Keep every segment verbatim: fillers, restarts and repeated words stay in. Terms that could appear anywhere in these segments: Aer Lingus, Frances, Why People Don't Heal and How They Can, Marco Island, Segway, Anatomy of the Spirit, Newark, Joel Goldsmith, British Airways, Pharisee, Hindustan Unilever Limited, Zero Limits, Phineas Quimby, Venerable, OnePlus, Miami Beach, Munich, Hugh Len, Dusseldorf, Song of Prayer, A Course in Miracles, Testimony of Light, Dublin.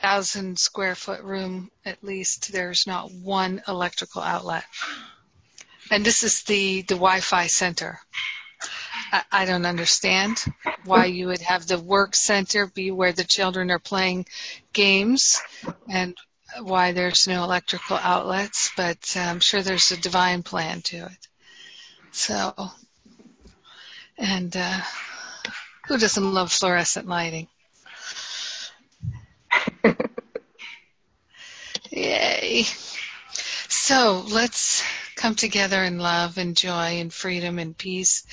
thousand square foot room, at least, there's not one electrical outlet. And this is the, the Wi-Fi center. I, I don't understand why you would have the work center be where the children are playing games and why there's no electrical outlets, but I'm sure there's a divine plan to it. So, and uh, who doesn't love fluorescent lighting? Yay. So let's come together in love and joy and freedom and peace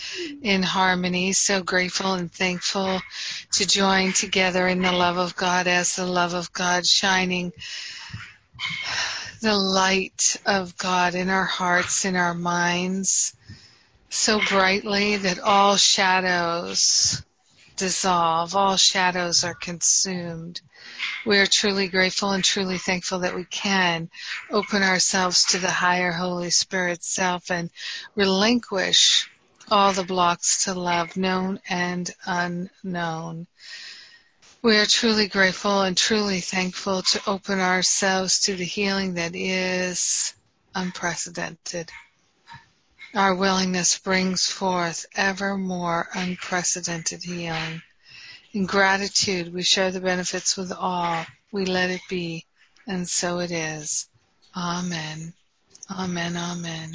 in harmony. So grateful and thankful to join together in the love of God, as the love of God shining the light of God in our hearts, in our minds, so brightly that all shadows dissolve, all shadows are consumed. We are truly grateful and truly thankful that we can open ourselves to the higher Holy Spirit self and relinquish all the blocks to love, known and unknown. We are truly grateful and truly thankful to open ourselves to the healing that is unprecedented. Our willingness brings forth ever more unprecedented healing. In gratitude, we share the benefits with all. We let it be, and so it is. Amen. Amen, amen.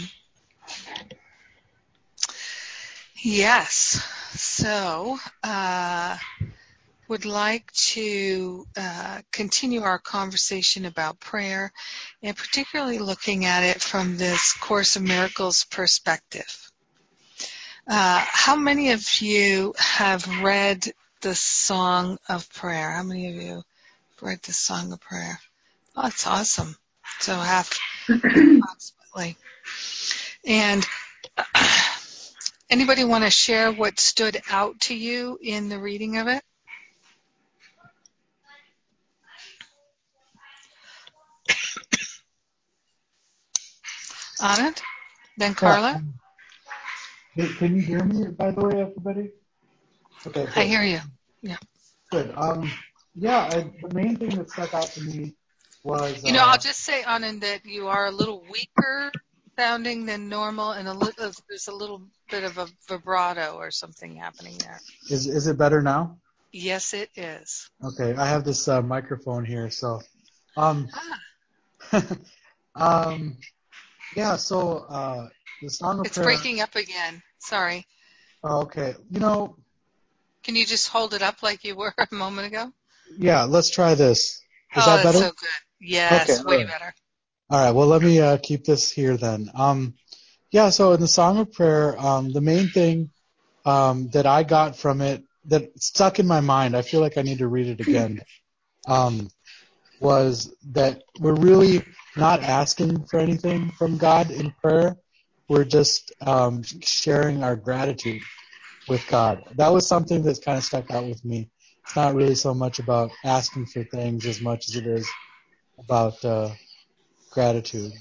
Yes. So, uh, would like to uh, continue our conversation about prayer, and particularly looking at it from this Course in Miracles perspective. Uh, how many of you have read the Song of Prayer? How many of you have read the Song of Prayer? Oh, that's awesome. So half approximately. And uh, anybody want to share what stood out to you in the reading of it? Anand, then Carla. Yeah. Can, can you hear me, by the way, everybody? Okay. Good. I hear you. Yeah. Good. Um, yeah, I, the main thing that stuck out to me was... You know, uh, I'll just say, Anand, that you are a little weaker sounding than normal, and a little, there's a little bit of a vibrato or something happening there. Is is it better now? Yes, it is. Okay, I have this uh, microphone here, so... Um. Ah. um. Yeah, so uh, the Song of it's Prayer... It's breaking up again. Sorry. Okay. You know... Can you just hold it up like you were a moment ago? Yeah, let's try this. Is oh, that better? Oh, that's so good. Yes, okay, way all right. better. All right, well, let me uh, keep this here then. Um, yeah, so in the Song of Prayer, um, the main thing um, that I got from it that stuck in my mind, I feel like I need to read it again, um, was that we're really... not asking for anything from God in prayer. We're just um, sharing our gratitude with God. That was something that's kind of stuck out with me. It's not really so much about asking for things as much as it is about uh, gratitude.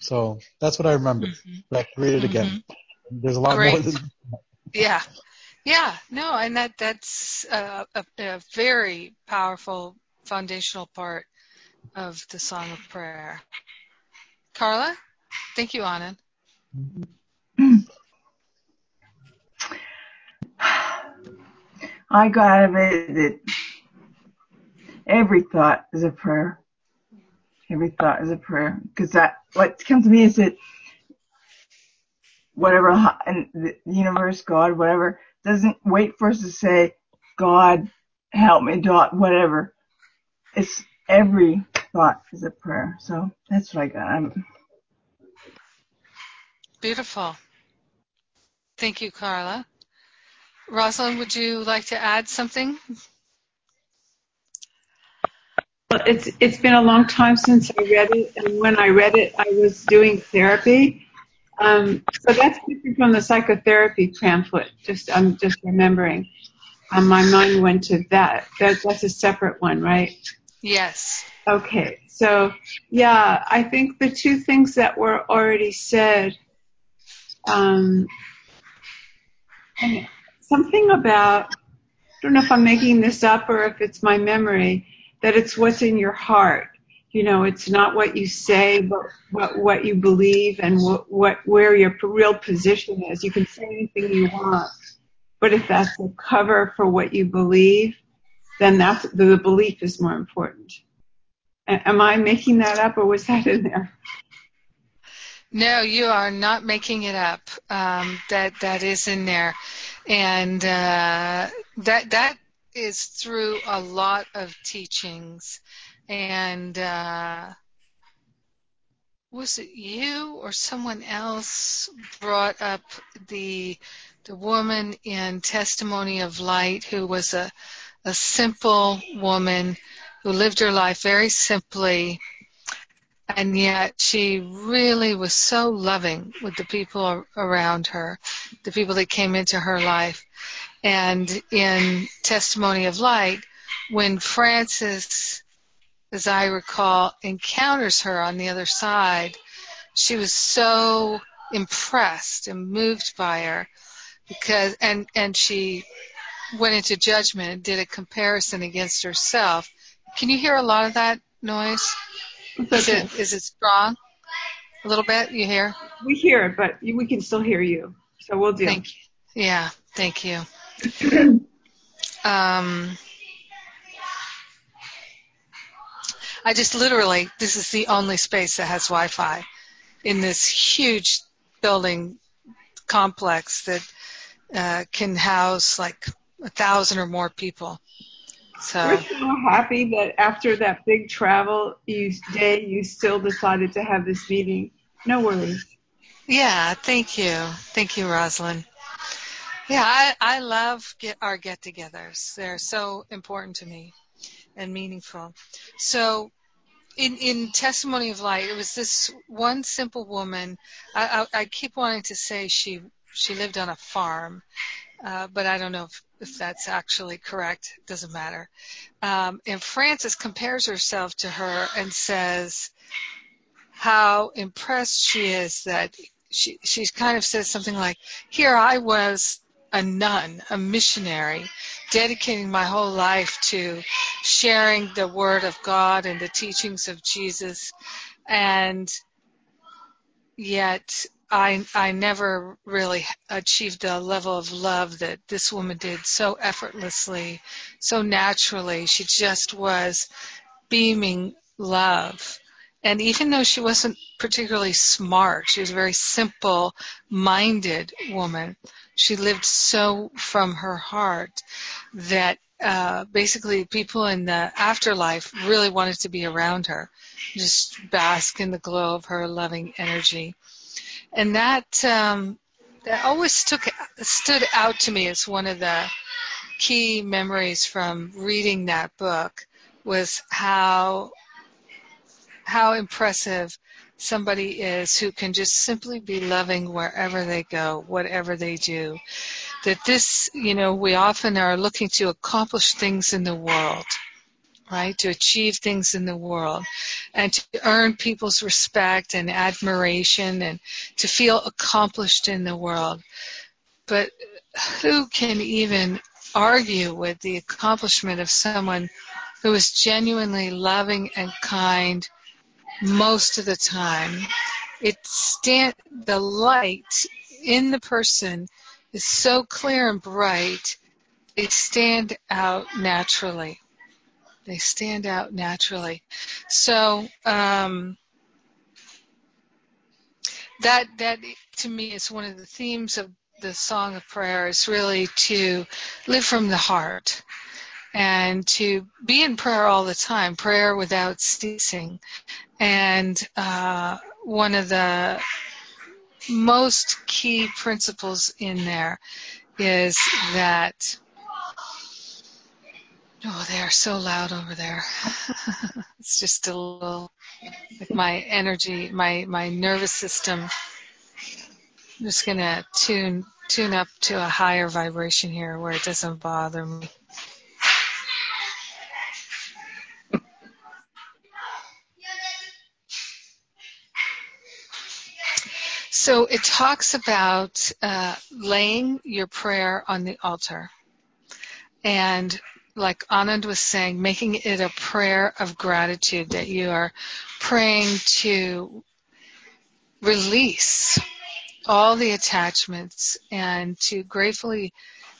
So that's what I remember. Mm-hmm. Like, read it again. Mm-hmm. There's a lot Great. more than that. Yeah. Yeah. No, and that that's uh, a, a very powerful foundational part of the Song of Prayer. Carla? Thank you, Anand. I got out of it that every thought is a prayer. Every thought is a prayer. Because that what comes to me is that whatever, and the universe, God, whatever, doesn't wait for us to say, God, help me, God, whatever. It's every thought is a prayer. So that's what I got. I'm... Beautiful. Thank you, Carla. Rosalind, would you like to add something? Well, it's it's been a long time since I read it, and when I read it, I was doing therapy. Um, so that's different from the psychotherapy pamphlet. Just I'm just remembering. Um, my mind went to that. That that's a separate one, right? Yes. Okay. So, yeah, I think the two things that were already said, um, and something about, I don't know if I'm making this up or if it's my memory, that it's what's in your heart. You know, it's not what you say, but what, what you believe and what, what where your real position is. You can say anything you want, but if that's a cover for what you believe, then that's, the belief is more important. Am I making that up, or was that in there? No, you are not making it up. Um, that that is in there, and uh, that that is through a lot of teachings. And uh, was it you or someone else brought up the the woman in Testimony of Light who was a a simple woman who lived her life very simply, and yet she really was so loving with the people around her, the people that came into her life. And in Testimony of Light, when Frances, as I recall, encounters her on the other side, she was so impressed and moved by her, because, and, and she went into judgment and did a comparison against herself. Can you hear a lot of that noise? Is it, is it strong? A little bit, you hear? We hear it, but we can still hear you, so we'll do. Thank you. Yeah, thank you. um... I just literally, this is the only space that has Wi-Fi in this huge building complex that uh, can house like a thousand or more people. So we're so happy that after that big travel you, day, you still decided to have this meeting. No worries. Yeah, thank you. Thank you, Rosalyn. Yeah, I, I love get, our get-togethers. They're so important to me and meaningful. So in, in Testimony of Light, it was this one simple woman. I, I, I keep wanting to say she she lived on a farm, uh, but I don't know if, if that's actually correct. It doesn't matter. Um, and Frances compares herself to her and says how impressed she is that she, she kind of says something like, here I was, a nun, a missionary, dedicating my whole life to sharing the word of God and the teachings of Jesus, and yet I I never really achieved the level of love that this woman did so effortlessly, so naturally. She just was beaming love. And even though she wasn't particularly smart, she was a very simple-minded woman, she lived so from her heart that uh, basically people in the afterlife really wanted to be around her, just bask in the glow of her loving energy. And that um, that always took, stood out to me as one of the key memories from reading that book, was how... how impressive somebody is who can just simply be loving wherever they go, whatever they do. That this, you know, we often are looking to accomplish things in the world, right? To achieve things in the world and to earn people's respect and admiration and to feel accomplished in the world. But who can even argue with the accomplishment of someone who is genuinely loving and kind? Most of the time, it stand, the light in the person is so clear and bright, they stand out naturally. They stand out naturally. So um, that that to me is one of the themes of the Song of Prayer, is really to live from the heart and to be in prayer all the time, prayer without ceasing. And uh, one of the most key principles in there is that, oh, they are so loud over there. It's just a little, like my energy, my, my nervous system. I'm just going to tune tune up to a higher vibration here where it doesn't bother me. So it talks about uh, laying your prayer on the altar. And like Anand was saying, making it a prayer of gratitude, that you are praying to release all the attachments and to gratefully,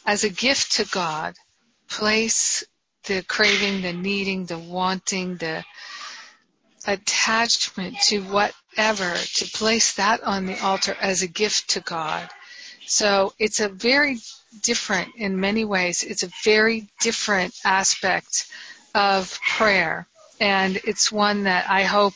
as a gift to God, place the craving, the needing, the wanting, the attachment to whatever, to place that on the altar as a gift to God. So it's a very different, in many ways, it's a very different aspect of prayer. And it's one that I hope,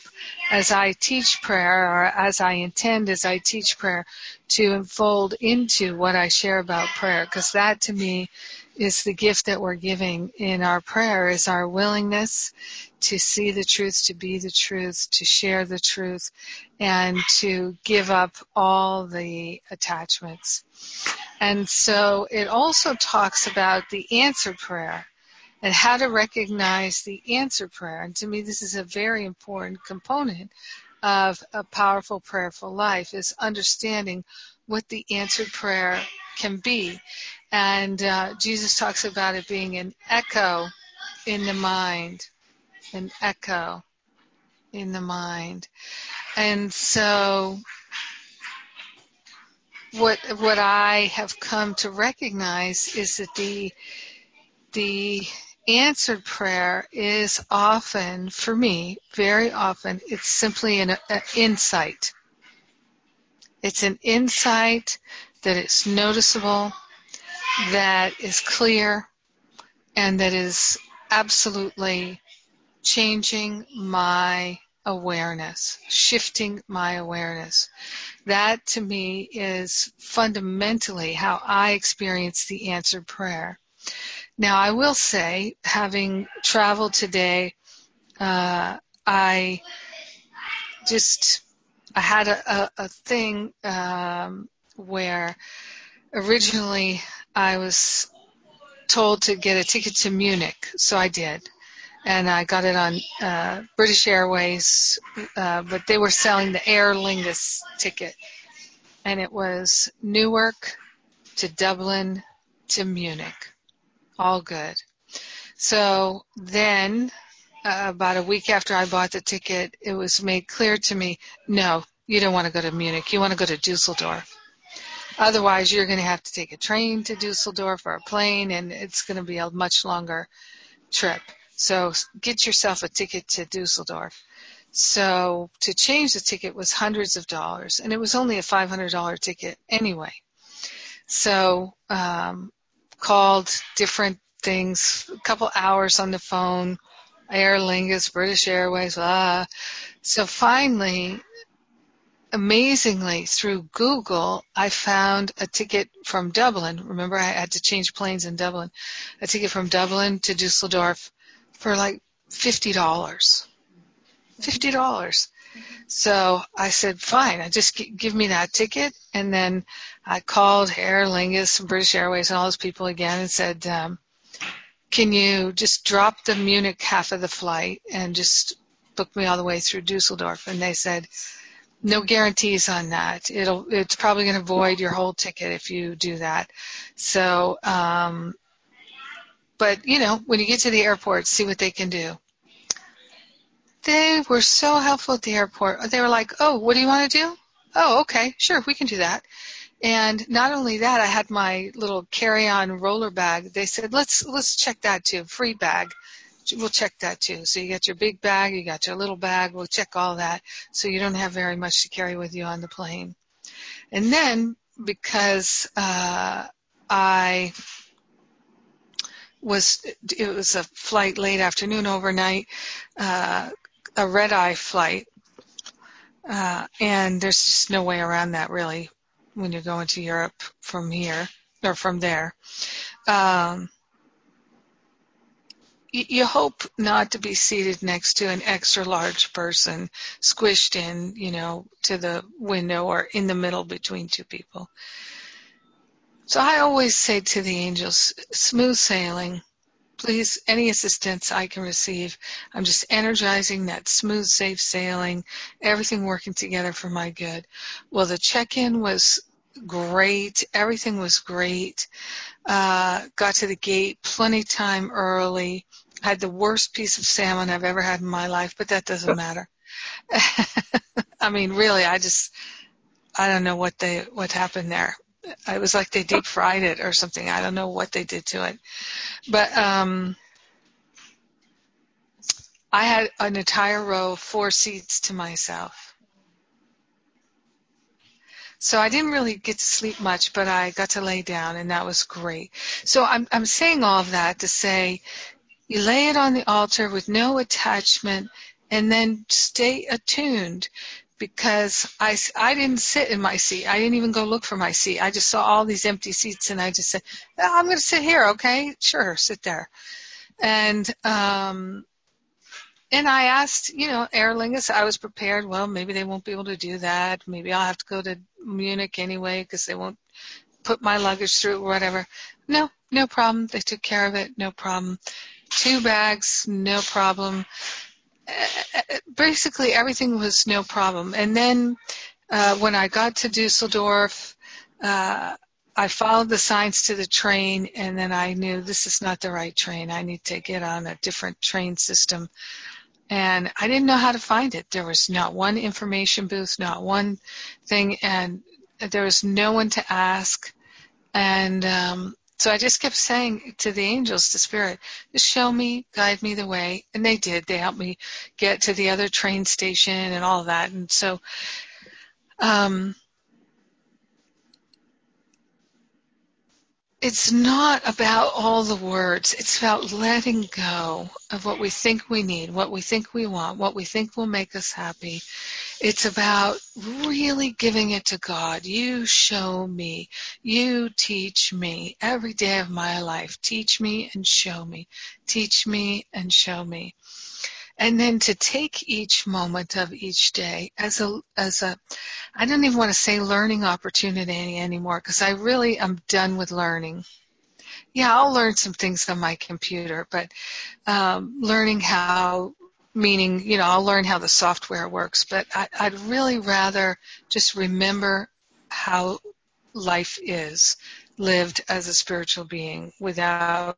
as I teach prayer, or as I intend as I teach prayer, to unfold into what I share about prayer. Because that, to me, is the gift that we're giving in our prayer, is our willingness to see the truth, to be the truth, to share the truth, and to give up all the attachments. And so it also talks about the answer prayer, and how to recognize the answer prayer. And to me, this is a very important component of a powerful, prayerful life, is understanding what the answered prayer can be. And uh, Jesus talks about it being an echo in the mind, an echo in the mind. And so what what I have come to recognize is that the the answered prayer is often, for me, very often, it's simply an, an insight. It's an insight that is noticeable, that is clear, and that is absolutely changing my awareness, shifting my awareness. That, to me, is fundamentally how I experience the answered prayer. Now, I will say, having traveled today, uh, I just, I had a, a, a thing um, where originally I was told to get a ticket to Munich, so I did. And I got it on uh, British Airways, uh, but they were selling the Aer Lingus ticket. And it was Newark to Dublin to Munich. All good. So then, uh, about a week after I bought the ticket, it was made clear to me, no, you don't want to go to Munich. You want to go to Dusseldorf. Otherwise, you're going to have to take a train to Dusseldorf or a plane, and it's going to be a much longer trip. So get yourself a ticket to Dusseldorf. So to change the ticket was hundreds of dollars, and it was only a five hundred dollars ticket anyway. So um called different things, a couple hours on the phone, Aer Lingus, British Airways, blah. So finally, amazingly, through Google, I found a ticket from Dublin. Remember, I had to change planes in Dublin. A ticket from Dublin to Dusseldorf for like fifty dollars. fifty dollars. So I said, fine, I just g- give me that ticket. And then I called Aer Lingus and British Airways and all those people again and said, um, can you just drop the Munich half of the flight and just book me all the way through Dusseldorf? And they said, no guarantees on that. It'll, it's probably going to void your whole ticket if you do that. So, um, but, you know, when you get to the airport, see what they can do. They were so helpful at the airport. They were like, oh, what do you want to do? Oh, okay, sure, we can do that. And not only that, I had my little carry-on roller bag. They said, let's let's check that too, free bag. We'll check that too. So you got your big bag, you got your little bag, we'll check all that. So you don't have very much to carry with you on the plane. And then because uh, I... was it was a flight late afternoon, overnight, uh, a red-eye flight, uh, and there's just no way around that really when you're going to Europe from here or from there. Um, you, you hope not to be seated next to an extra-large person squished in, you know, to the window or in the middle between two people. So I always say to the angels, smooth sailing, please, any assistance I can receive. I'm just energizing that smooth, safe sailing, everything working together for my good. Well, the check-in was great. Everything was great. uh, got to the gate plenty time early, had the worst piece of salmon I've ever had in my life, but that doesn't matter. I mean, really, I just, I don't know what they, what happened there. It was like they deep fried it or something. I don't know what they did to it. But um, I had an entire row of four seats to myself. So I didn't really get to sleep much, but I got to lay down, and that was great. So I'm, I'm saying all of that to say you lay it on the altar with no attachment and then stay attuned. Because I, I didn't sit in my seat. I didn't even go look for my seat. I just saw all these empty seats, and I just said, oh, I'm going to sit here, okay? Sure, sit there. And um, and I asked, you know, Aer Lingus, I was prepared. Well, maybe they won't be able to do that. Maybe I'll have to go to Munich anyway because they won't put my luggage through or whatever. No, no problem. They took care of it, no problem. Two bags, no problem. Basically everything was no problem. And then uh, when I got to Dusseldorf, uh, I followed the signs to the train, and then I knew this is not the right train. I need to get on a different train system. And I didn't know how to find it. There was not one information booth, not one thing, and there was no one to ask. And um, so I just kept saying to the angels, to Spirit, just show me, guide me the way. And they did. They helped me get to the other train station and all that. And so um, it's not about all the words. It's about letting go of what we think we need, what we think we want, what we think will make us happy. It's about really giving it to God. You show me. You teach me every day of my life. Teach me and show me. Teach me and show me. And then to take each moment of each day as a, as a, I don't even want to say learning opportunity anymore because I really am done with learning. Yeah, I'll learn some things on my computer, but um, learning how, meaning, you know, I'll learn how the software works, but I, I'd really rather just remember how life is lived as a spiritual being without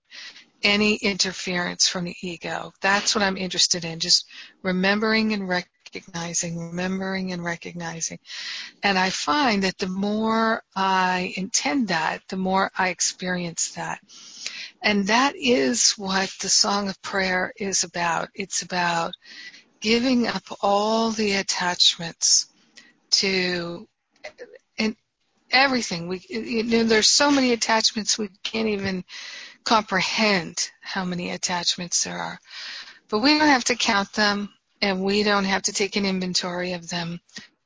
any interference from the ego. That's what I'm interested in, just remembering and recognizing, remembering and recognizing. And I find that the more I intend that, the more I experience that. And that is what the Song of Prayer is about. It's about giving up all the attachments to and everything. We, you know, there's so many attachments we can't even comprehend how many attachments there are. But we don't have to count them, and we don't have to take an inventory of them.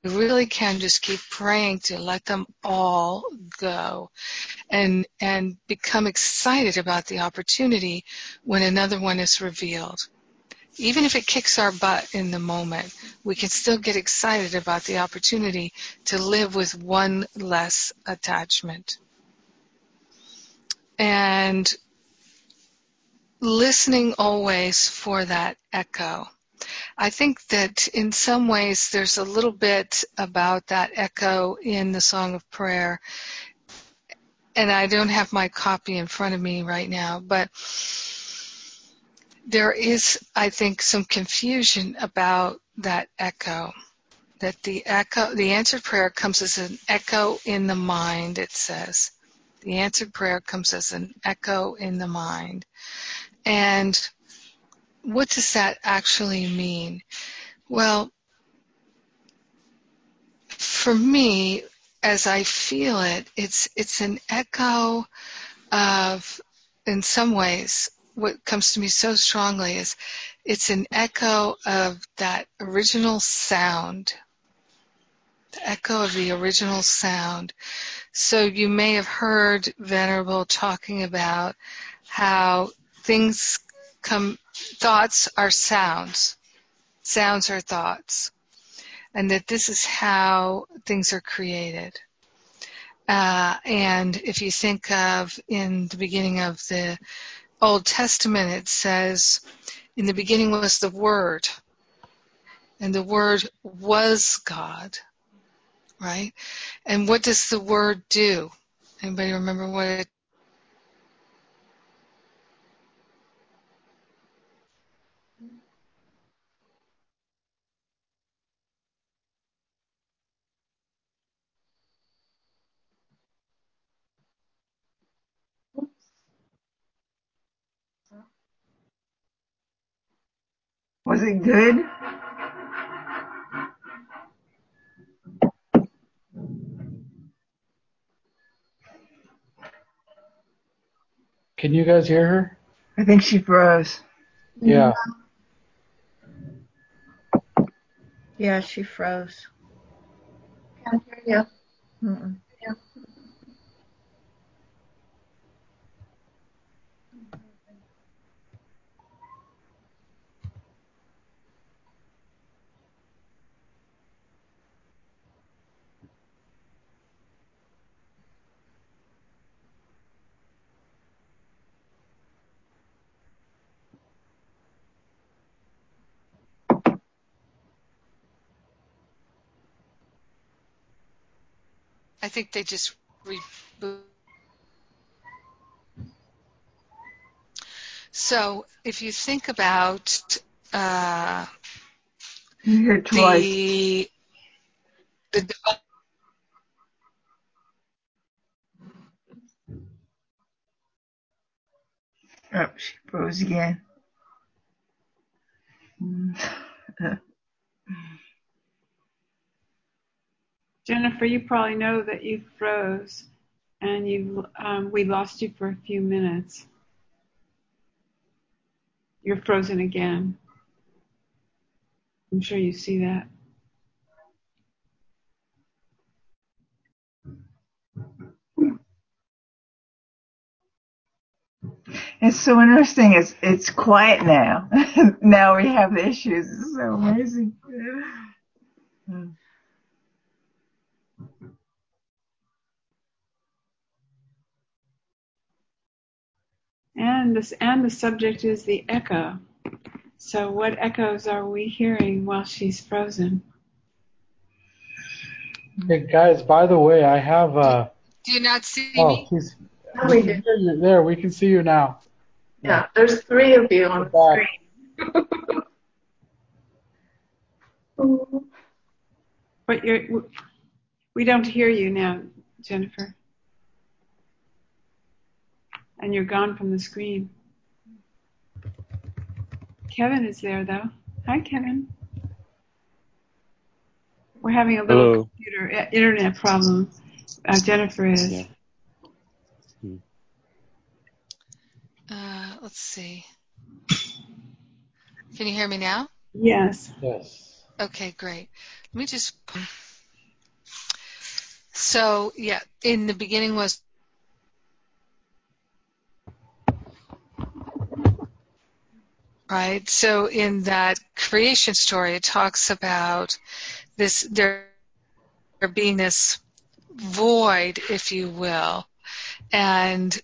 We really can just keep praying to let them all go and and become excited about the opportunity when another one is revealed. Even if it kicks our butt in the moment, we can still get excited about the opportunity to live with one less attachment. And listening always for that echo. I think that in some ways there's a little bit about that echo in the Song of Prayer, and I don't have my copy in front of me right now, but there is, I think, some confusion about that echo, that the echo, the answered prayer comes as an echo in the mind, it says. The answered prayer comes as an echo in the mind. And what does that actually mean? Well, for me, as I feel it, it's it's an echo of, in some ways, what comes to me so strongly is it's an echo of that original sound, the echo of the original sound. So you may have heard Venerable talking about how things come, thoughts are sounds. Sounds are thoughts. And that this is how things are created. Uh, and if you think of in the beginning of the Old Testament, it says, in the beginning was the Word. And the Word was God. Right? And what does the Word do? Anybody remember what it Was it good? Can you guys hear her? I think she froze. Yeah. Yeah, she froze. Can't hear you. Mm-mm. I think they just reboot. So if you think about uh, the the device. Oh, she froze again. Jennifer, you probably know that you froze, and you um, we lost you for a few minutes. You're frozen again. I'm sure you see that. It's so interesting. It's it's quiet now. Now we have the issues. It's so amazing. And this, and the subject is the echo. So what echoes are we hearing while she's frozen? Hey guys, by the way, I have uh Do you not see oh, me? Please, no, we can hear you. There, we can see you now. Yeah, yeah. There's three of you on the screen. But you're, we don't hear you now, Jennifer. And you're gone from the screen. Kevin is there, though. Hi, Kevin. We're having a little Hello. computer uh, internet problem. Uh, Jennifer is. Yeah. Hmm. Uh, let's see. Can you hear me now? Yes. Yes. Okay, great. Let me just. So yeah, in the beginning was. Right, so in that creation story, it talks about this there being this void, if you will, and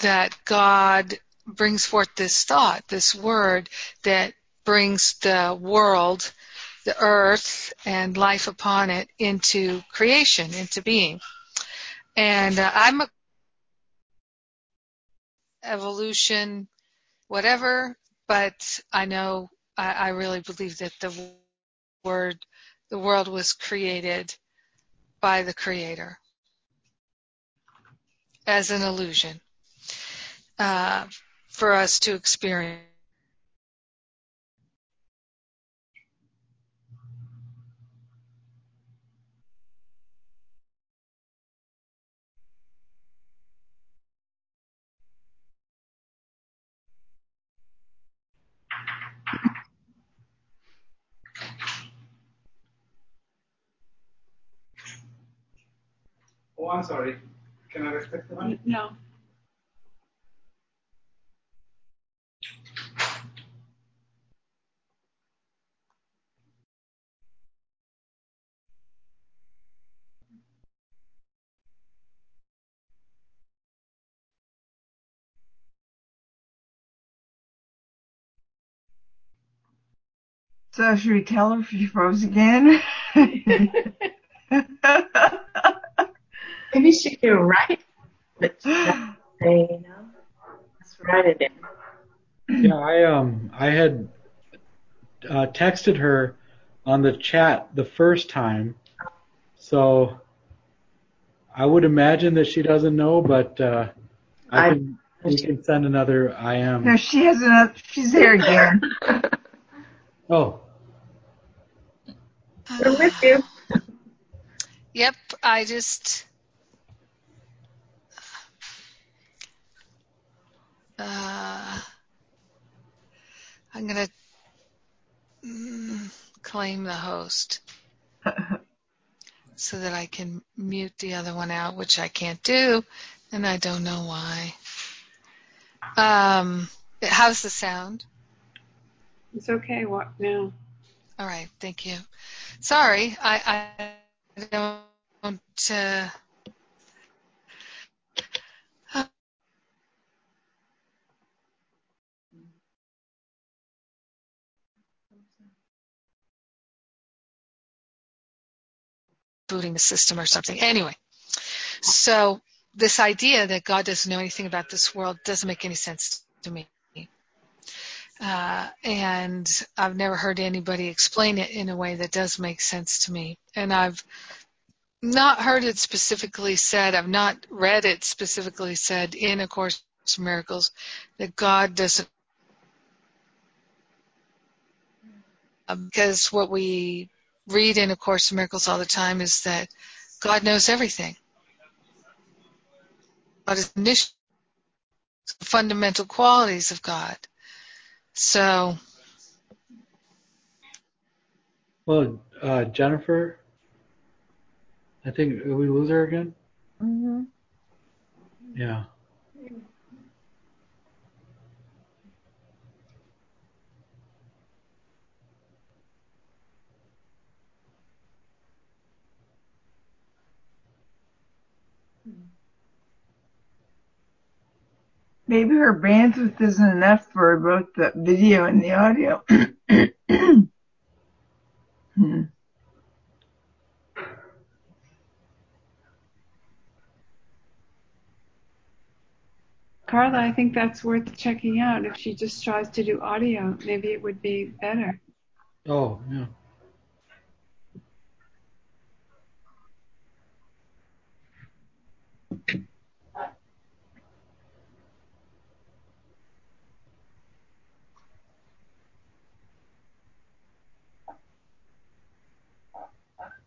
that God brings forth this thought, this word that brings the world, the earth, and life upon it into creation, into being. And uh, I'm a evolution, whatever. But I know, I, I really believe that the word, the world was created by the Creator as an illusion uh, for us to experience. Oh, I'm sorry. Can I respect the mic? No. So should we tell her if she froze again? Maybe she can write, but she doesn't say, you know, let's write it in. Yeah, I um, I had uh, texted her on the chat the first time, so I would imagine that she doesn't know, but uh, I, I can, we can send another I am. No, she has another. She's there again. Oh. We're with you. Yep, I just... Uh, I'm going to mm, claim the host so that I can mute the other one out, which I can't do, and I don't know why. Um, how's the sound? It's okay. What now? All right. Thank you. Sorry. I, I don't... Uh, booting the system or something. Anyway, so this idea that God doesn't know anything about this world doesn't make any sense to me. Uh, and I've never heard anybody explain it in a way that does make sense to me. And I've not heard it specifically said, I've not read it specifically said in A Course in Miracles that God doesn't, because what we read in A Course in Miracles all the time is that God knows everything. God is omniscient, fundamental qualities of God. So, well, uh, Jennifer, I think did we lose her again. Mm-hmm. Yeah. Maybe her bandwidth isn't enough for both the video and the audio. hmm. Carla, I think that's worth checking out. If she just tries to do audio, maybe it would be better. Oh, yeah.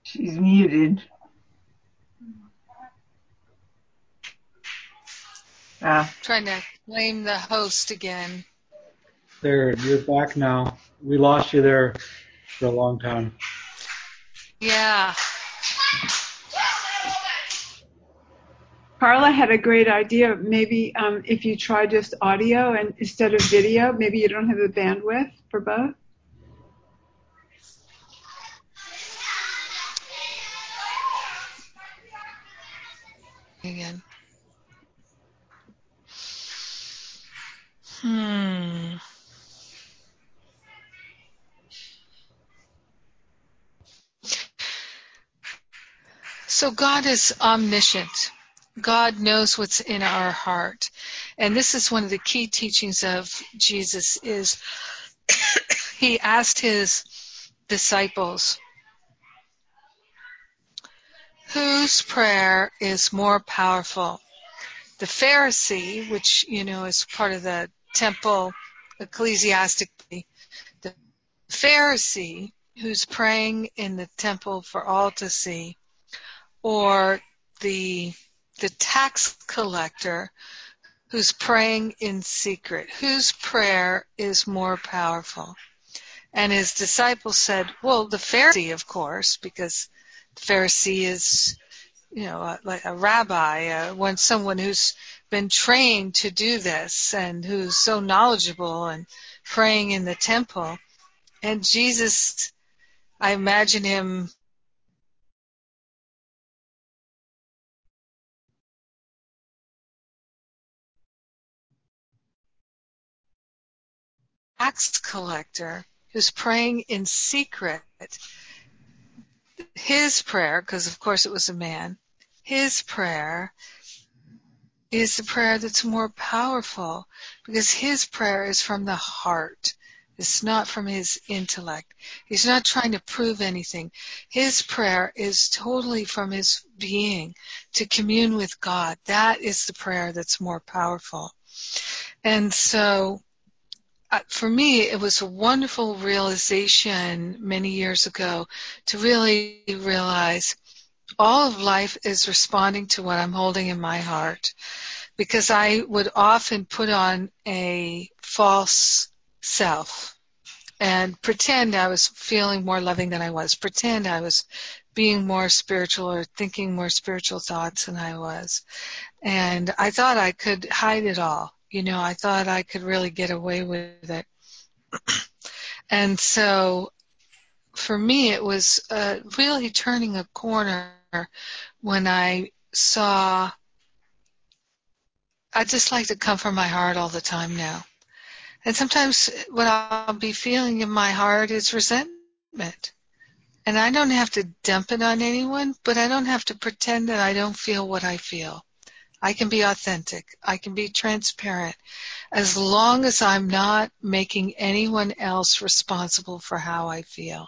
She's muted. Ah. Trying to blame the host again. There, you're back now. We lost you there for a long time. Yeah. Carla had a great idea. Maybe um, if you try just audio and instead of video, maybe you don't have the bandwidth for both. Again. Hmm. So God is omniscient. God knows what's in our heart. And this is one of the key teachings of Jesus is he asked his disciples, whose prayer is more powerful? The Pharisee, which, you know, is part of the temple ecclesiastically, the Pharisee who's praying in the temple for all to see, or the the tax collector who's praying in secret, whose prayer is more powerful? And his disciples said, well, the Pharisee, of course, because Pharisee is, you know, like a rabbi, uh, one someone who's been trained to do this and who's so knowledgeable and praying in the temple. And Jesus, I imagine him tax collector who's praying in secret. His prayer, because of course it was a man, his prayer is the prayer that's more powerful because his prayer is from the heart. It's not from his intellect. He's not trying to prove anything. His prayer is totally from his being, to commune with God. That is the prayer that's more powerful. And so for me, it was a wonderful realization many years ago to really realize all of life is responding to what I'm holding in my heart, because I would often put on a false self and pretend I was feeling more loving than I was, pretend I was being more spiritual or thinking more spiritual thoughts than I was. And I thought I could hide it all. You know, I thought I could really get away with it. And so for me, it was uh, really turning a corner when I saw, I just like to come from my heart all the time now. And sometimes what I'll be feeling in my heart is resentment. And I don't have to dump it on anyone, but I don't have to pretend that I don't feel what I feel. I can be authentic. I can be transparent. As long as I'm not making anyone else responsible for how I feel.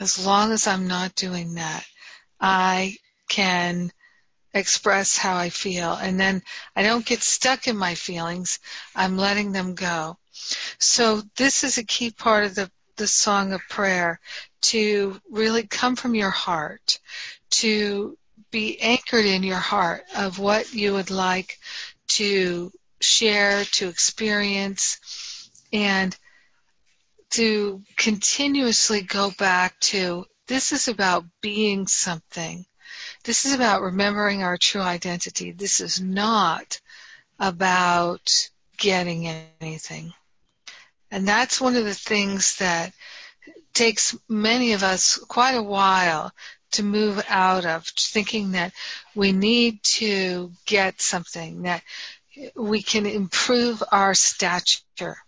As long as I'm not doing that, I can express how I feel. And then I don't get stuck in my feelings. I'm letting them go. So this is a key part of the the Song of Prayer, to really come from your heart, to be anchored in your heart of what you would like to share, to experience, and to continuously go back to, this is about being something. This is about remembering our true identity. This is not about getting anything. And that's one of the things that takes many of us quite a while to move out of, thinking that we need to get something, that we can improve our stature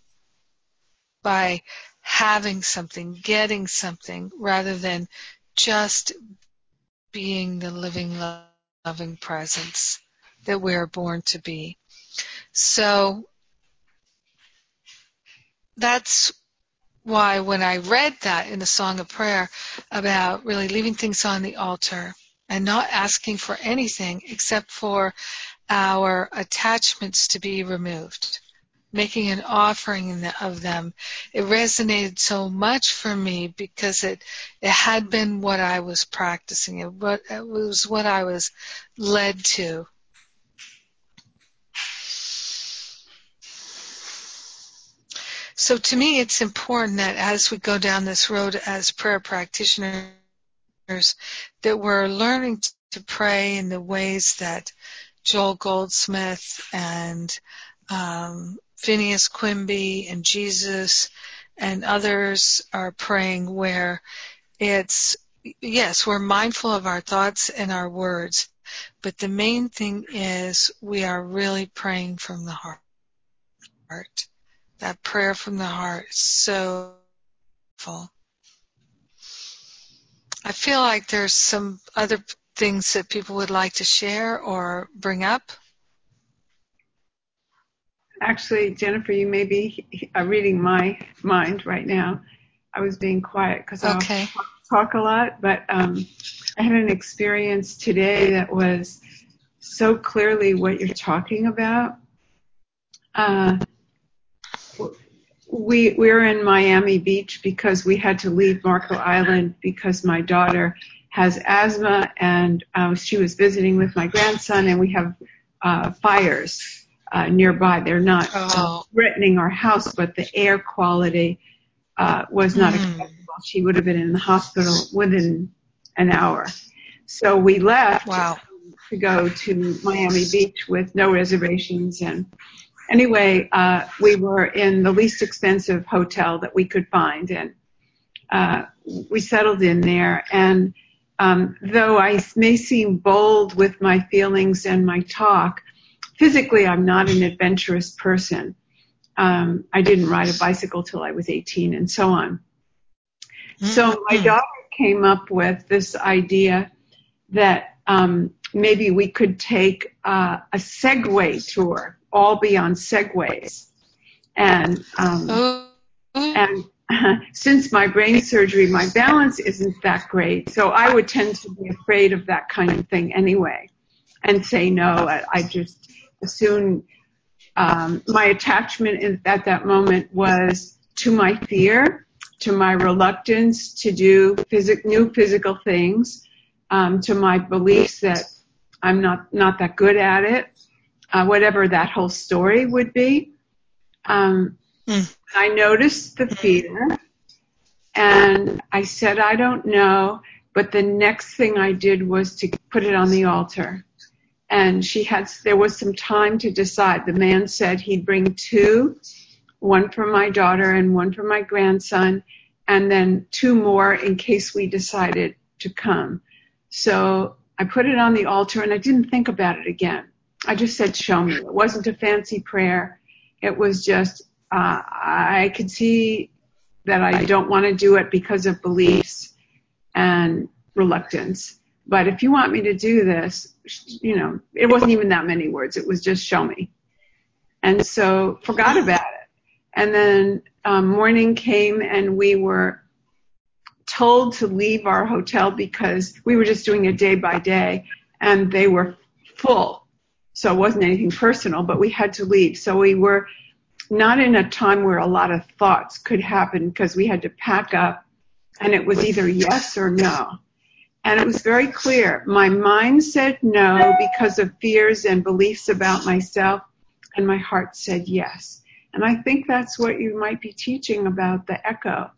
by having something, getting something, rather than just being the living, loving presence that we are born to be. So that's why when I read that in the Song of Prayer about really leaving things on the altar and not asking for anything except for our attachments to be removed, making an offering of them, it resonated so much for me because it, it had been what I was practicing. It, it was what I was led to. So to me, it's important that as we go down this road as prayer practitioners, that we're learning to pray in the ways that Joel Goldsmith and um, Phineas Quimby and Jesus and others are praying, where it's, yes, we're mindful of our thoughts and our words, but the main thing is we are really praying from the heart. That prayer from the heart is so full. I feel like there's some other things that people would like to share or bring up. Actually, Jennifer, you may be reading my mind right now. I was being quiet because I okay. talk a lot, but um, I had an experience today that was so clearly what you're talking about. Uh, We we were in Miami Beach because we had to leave Marco Island because my daughter has asthma and um, she was visiting with my grandson, and we have uh, fires uh, nearby. They're not oh. threatening our house, but the air quality uh, was not mm. acceptable. She would have been in the hospital within an hour. So we left wow. to go to Miami Beach with no reservations, and Anyway, uh, we were in the least expensive hotel that we could find, and uh, we settled in there. And um, though I may seem bold with my feelings and my talk, physically I'm not an adventurous person. Um, I didn't ride a bicycle till I was eighteen and so on. Mm-hmm. So my daughter came up with this idea that um, maybe we could take uh, a Segway tour. All be on Segways, and um, oh. and uh, since my brain surgery, my balance isn't that great, so I would tend to be afraid of that kind of thing anyway, and say no. I, I just soon um, my attachment in, at that moment was to my fear, to my reluctance to do phys- new physical things, um, to my beliefs that I'm not, not that good at it, uh, whatever that whole story would be. Um, mm. I noticed the fear, and I said, I don't know, but the next thing I did was to put it on the altar. And she had, there was some time to decide. The man said he'd bring two, one for my daughter and one for my grandson, and then two more in case we decided to come. So I put it on the altar, and I didn't think about it again. I just said, show me. It wasn't a fancy prayer. It was just, uh, I could see that I don't want to do it because of beliefs and reluctance. But if you want me to do this, you know, it wasn't even that many words. It was just show me. And so forgot about it. And then um, morning came, and we were told to leave our hotel because we were just doing it day by day, and they were full. So it wasn't anything personal, but we had to leave. So we were not in a time where a lot of thoughts could happen because we had to pack up, and it was either yes or no. And it was very clear. My mind said no because of fears and beliefs about myself, and my heart said yes. And I think that's what you might be teaching about the echo,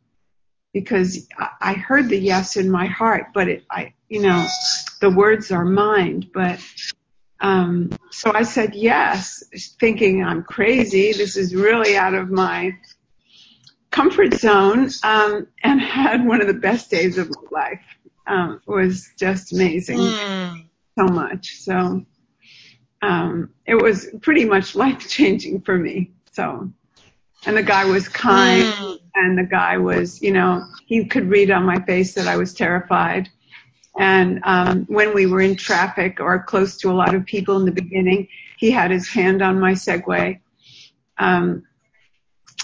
because I heard the yes in my heart, but it, I, you know, the words are mind, but Um, so I said yes, thinking I'm crazy. This is really out of my comfort zone, um, and had one of the best days of my life. Um, it was just amazing, mm. so much. So um, it was pretty much life-changing for me. So, and the guy was kind, mm. and the guy was, you know, he could read on my face that I was terrified. And um, when we were in traffic or close to a lot of people in the beginning, he had his hand on my Segway. Um,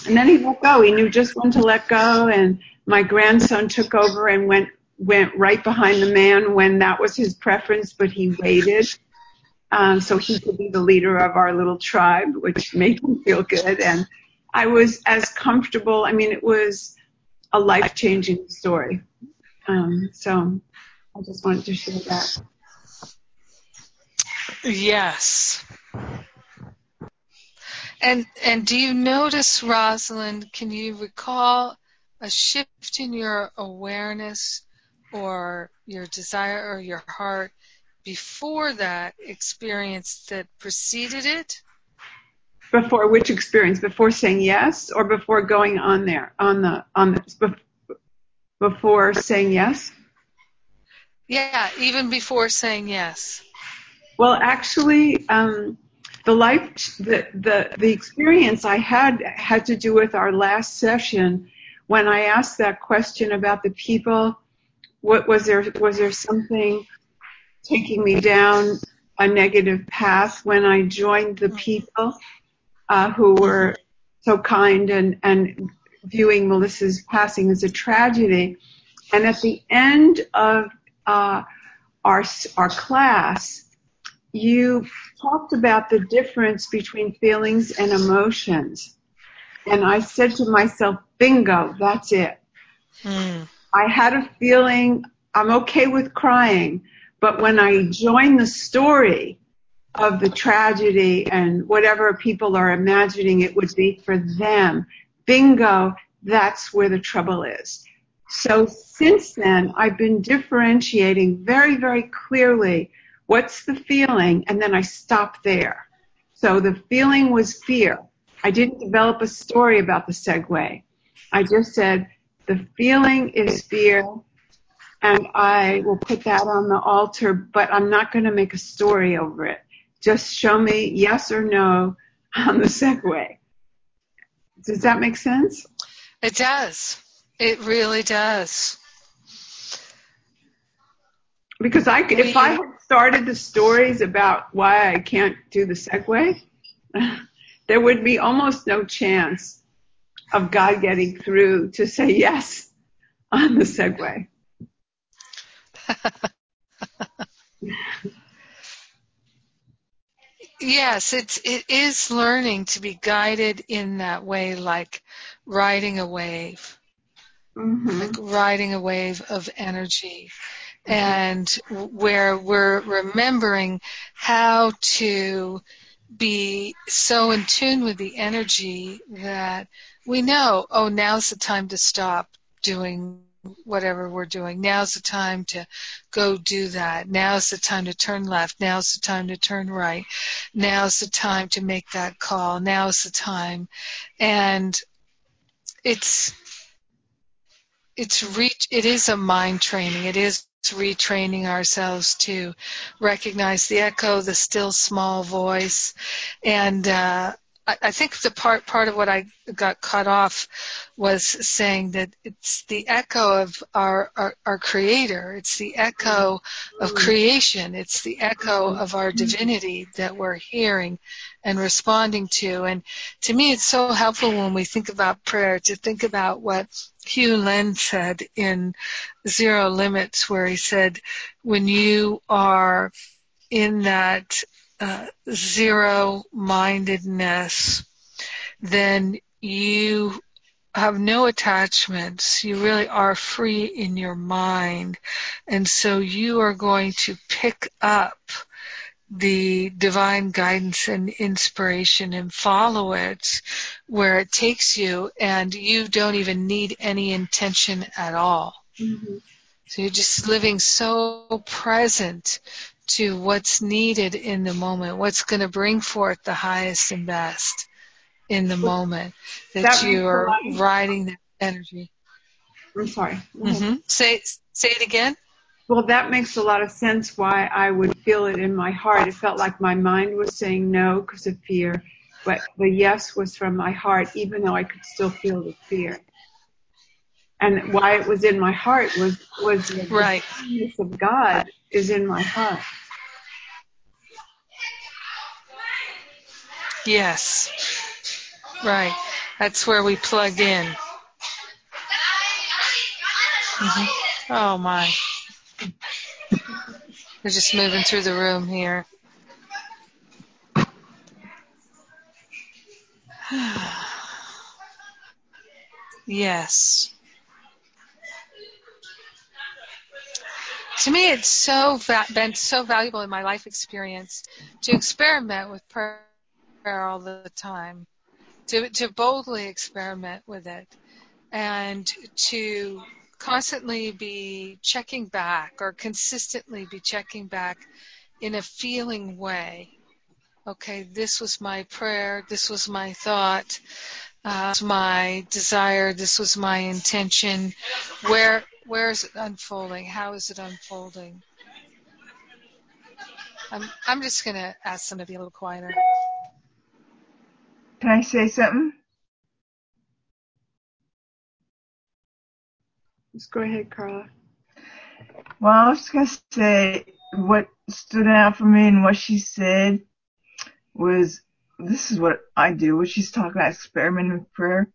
and then he let go. He knew just when to let go. And my grandson took over and went went right behind the man when that was his preference, but he waited um, so he could be the leader of our little tribe, which made him feel good. And I was as comfortable. I mean, it was a life-changing story. Um, so... I just wanted to share that. Yes. And and do you notice, Rosalind, can you recall a shift in your awareness or your desire or your heart before that experience that preceded it? Before which experience? Before saying yes, or before going on there, on the on the before saying yes? Yeah, even before saying yes. Well, actually, um, the life, the, the the experience I had had to do with our last session when I asked that question about the people. What was there? Was there something taking me down a negative path when I joined the people uh, who were so kind and and viewing Melissa's passing as a tragedy? And at the end of Uh, our our class, you talked about the difference between feelings and emotions. And I said to myself, bingo, that's it. Mm. I had a feeling I'm okay with crying, but when I join the story of the tragedy and whatever people are imagining it would be for them, bingo, that's where the trouble is. So since then, I've been differentiating very, very clearly what's the feeling, and then I stop there. So the feeling was fear. I didn't develop a story about the Segway. I just said the feeling is fear, and I will put that on the altar, but I'm not going to make a story over it. Just show me yes or no on the Segway. Does that make sense? It does. It really does. Because I, if we, I had started the stories about why I can't do the Segway, there would be almost no chance of God getting through to say yes on the Segway. Yes, it's, it is learning to be guided in that way, like riding a wave, mm-hmm. like riding a wave of energy, mm-hmm. and where we're remembering how to be so in tune with the energy that we know, oh, now's the time to stop doing whatever we're doing. Now's the time to go do that. Now's the time to turn left. Now's the time to turn right. Now's the time to make that call. Now's the time. And it's it's re- it is a mind training. It is retraining ourselves to recognize the echo, the still small voice. And uh, I, I think the part part of what I got cut off was saying that it's the echo of our, our, our Creator. It's the echo of creation. It's the echo of our divinity that we're hearing and responding to. And to me, it's so helpful when we think about prayer to think about what Hugh Len said in Zero Limits, where he said, when you are in that uh, zero-mindedness, then you have no attachments. You really are free in your mind. And so you are going to pick up the divine guidance and inspiration and follow it where it takes you, and you don't even need any intention at all. Mm-hmm. So you're just living so present to what's needed in the moment, what's going to bring forth the highest and best in the moment, that, that you are riding that energy. I'm sorry. Mm-hmm. Say, say it again. Well, that makes a lot of sense why I would feel it in my heart. It felt like my mind was saying no because of fear, but the yes was from my heart, even though I could still feel the fear. And why it was in my heart was, was the right. kindness of God is in my heart. Yes. Right. That's where we plug in. Mm-hmm. Oh, my. We're just moving through the room here. Yes. To me, it's so va- been so valuable in my life experience to experiment with prayer all the time, to to boldly experiment with it, and to constantly be checking back, or consistently be checking back in a feeling way. Okay, this was my prayer, this was my thought, uh, this was my desire, this was my intention. Where where is it unfolding? How is it unfolding? I'm I'm just gonna ask them to be a little quieter. Can I say something? Just go ahead, Carla. Well, I was going to say what stood out for me and what she said was, this is what I do, what she's talking about, experimenting with prayer,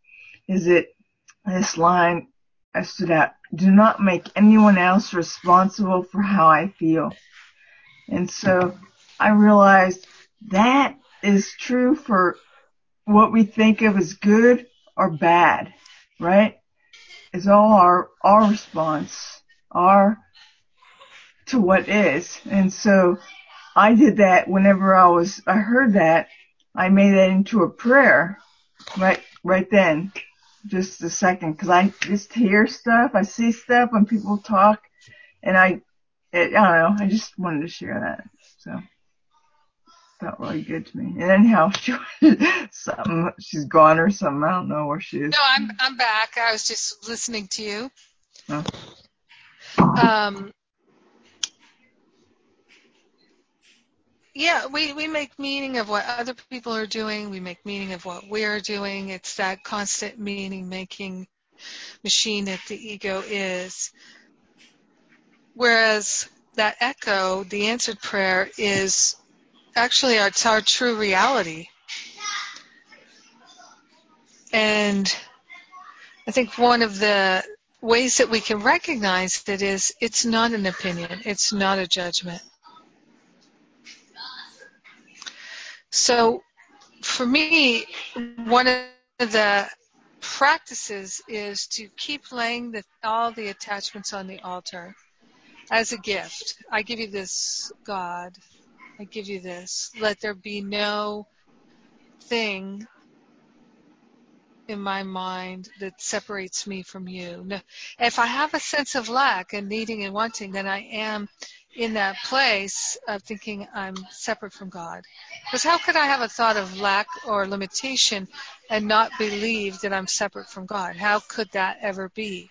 is that this line I stood out, do not make anyone else responsible for how I feel. And so I realized that is true for what we think of as good or bad, right? Is all our, our response, our, to what is. And so I did that whenever I was, I heard that, I made that into a prayer right, right then, just a second, because I just hear stuff, I see stuff when people talk, and I, it, I don't know, I just wanted to share that, so. Not really good to me. And anyhow, she, something, she's gone or something. I don't know where she is. No, I'm I'm back. I was just listening to you. Oh. Um. Yeah, we, we make meaning of what other people are doing. We make meaning of what we're doing. It's that constant meaning-making machine that the ego is. Whereas that echo, the answered prayer, is actually it's our true reality. And I think one of the ways that we can recognize that is it's not an opinion, it's not a judgment. So for me, one of the practices is to keep laying the, all the attachments on the altar as a gift. I give you this, God. I give you this. Let there be no thing in my mind that separates me from you. No, if I have a sense of lack and needing and wanting, then I am in that place of thinking I'm separate from God. Because how could I have a thought of lack or limitation and not believe that I'm separate from God? How could that ever be?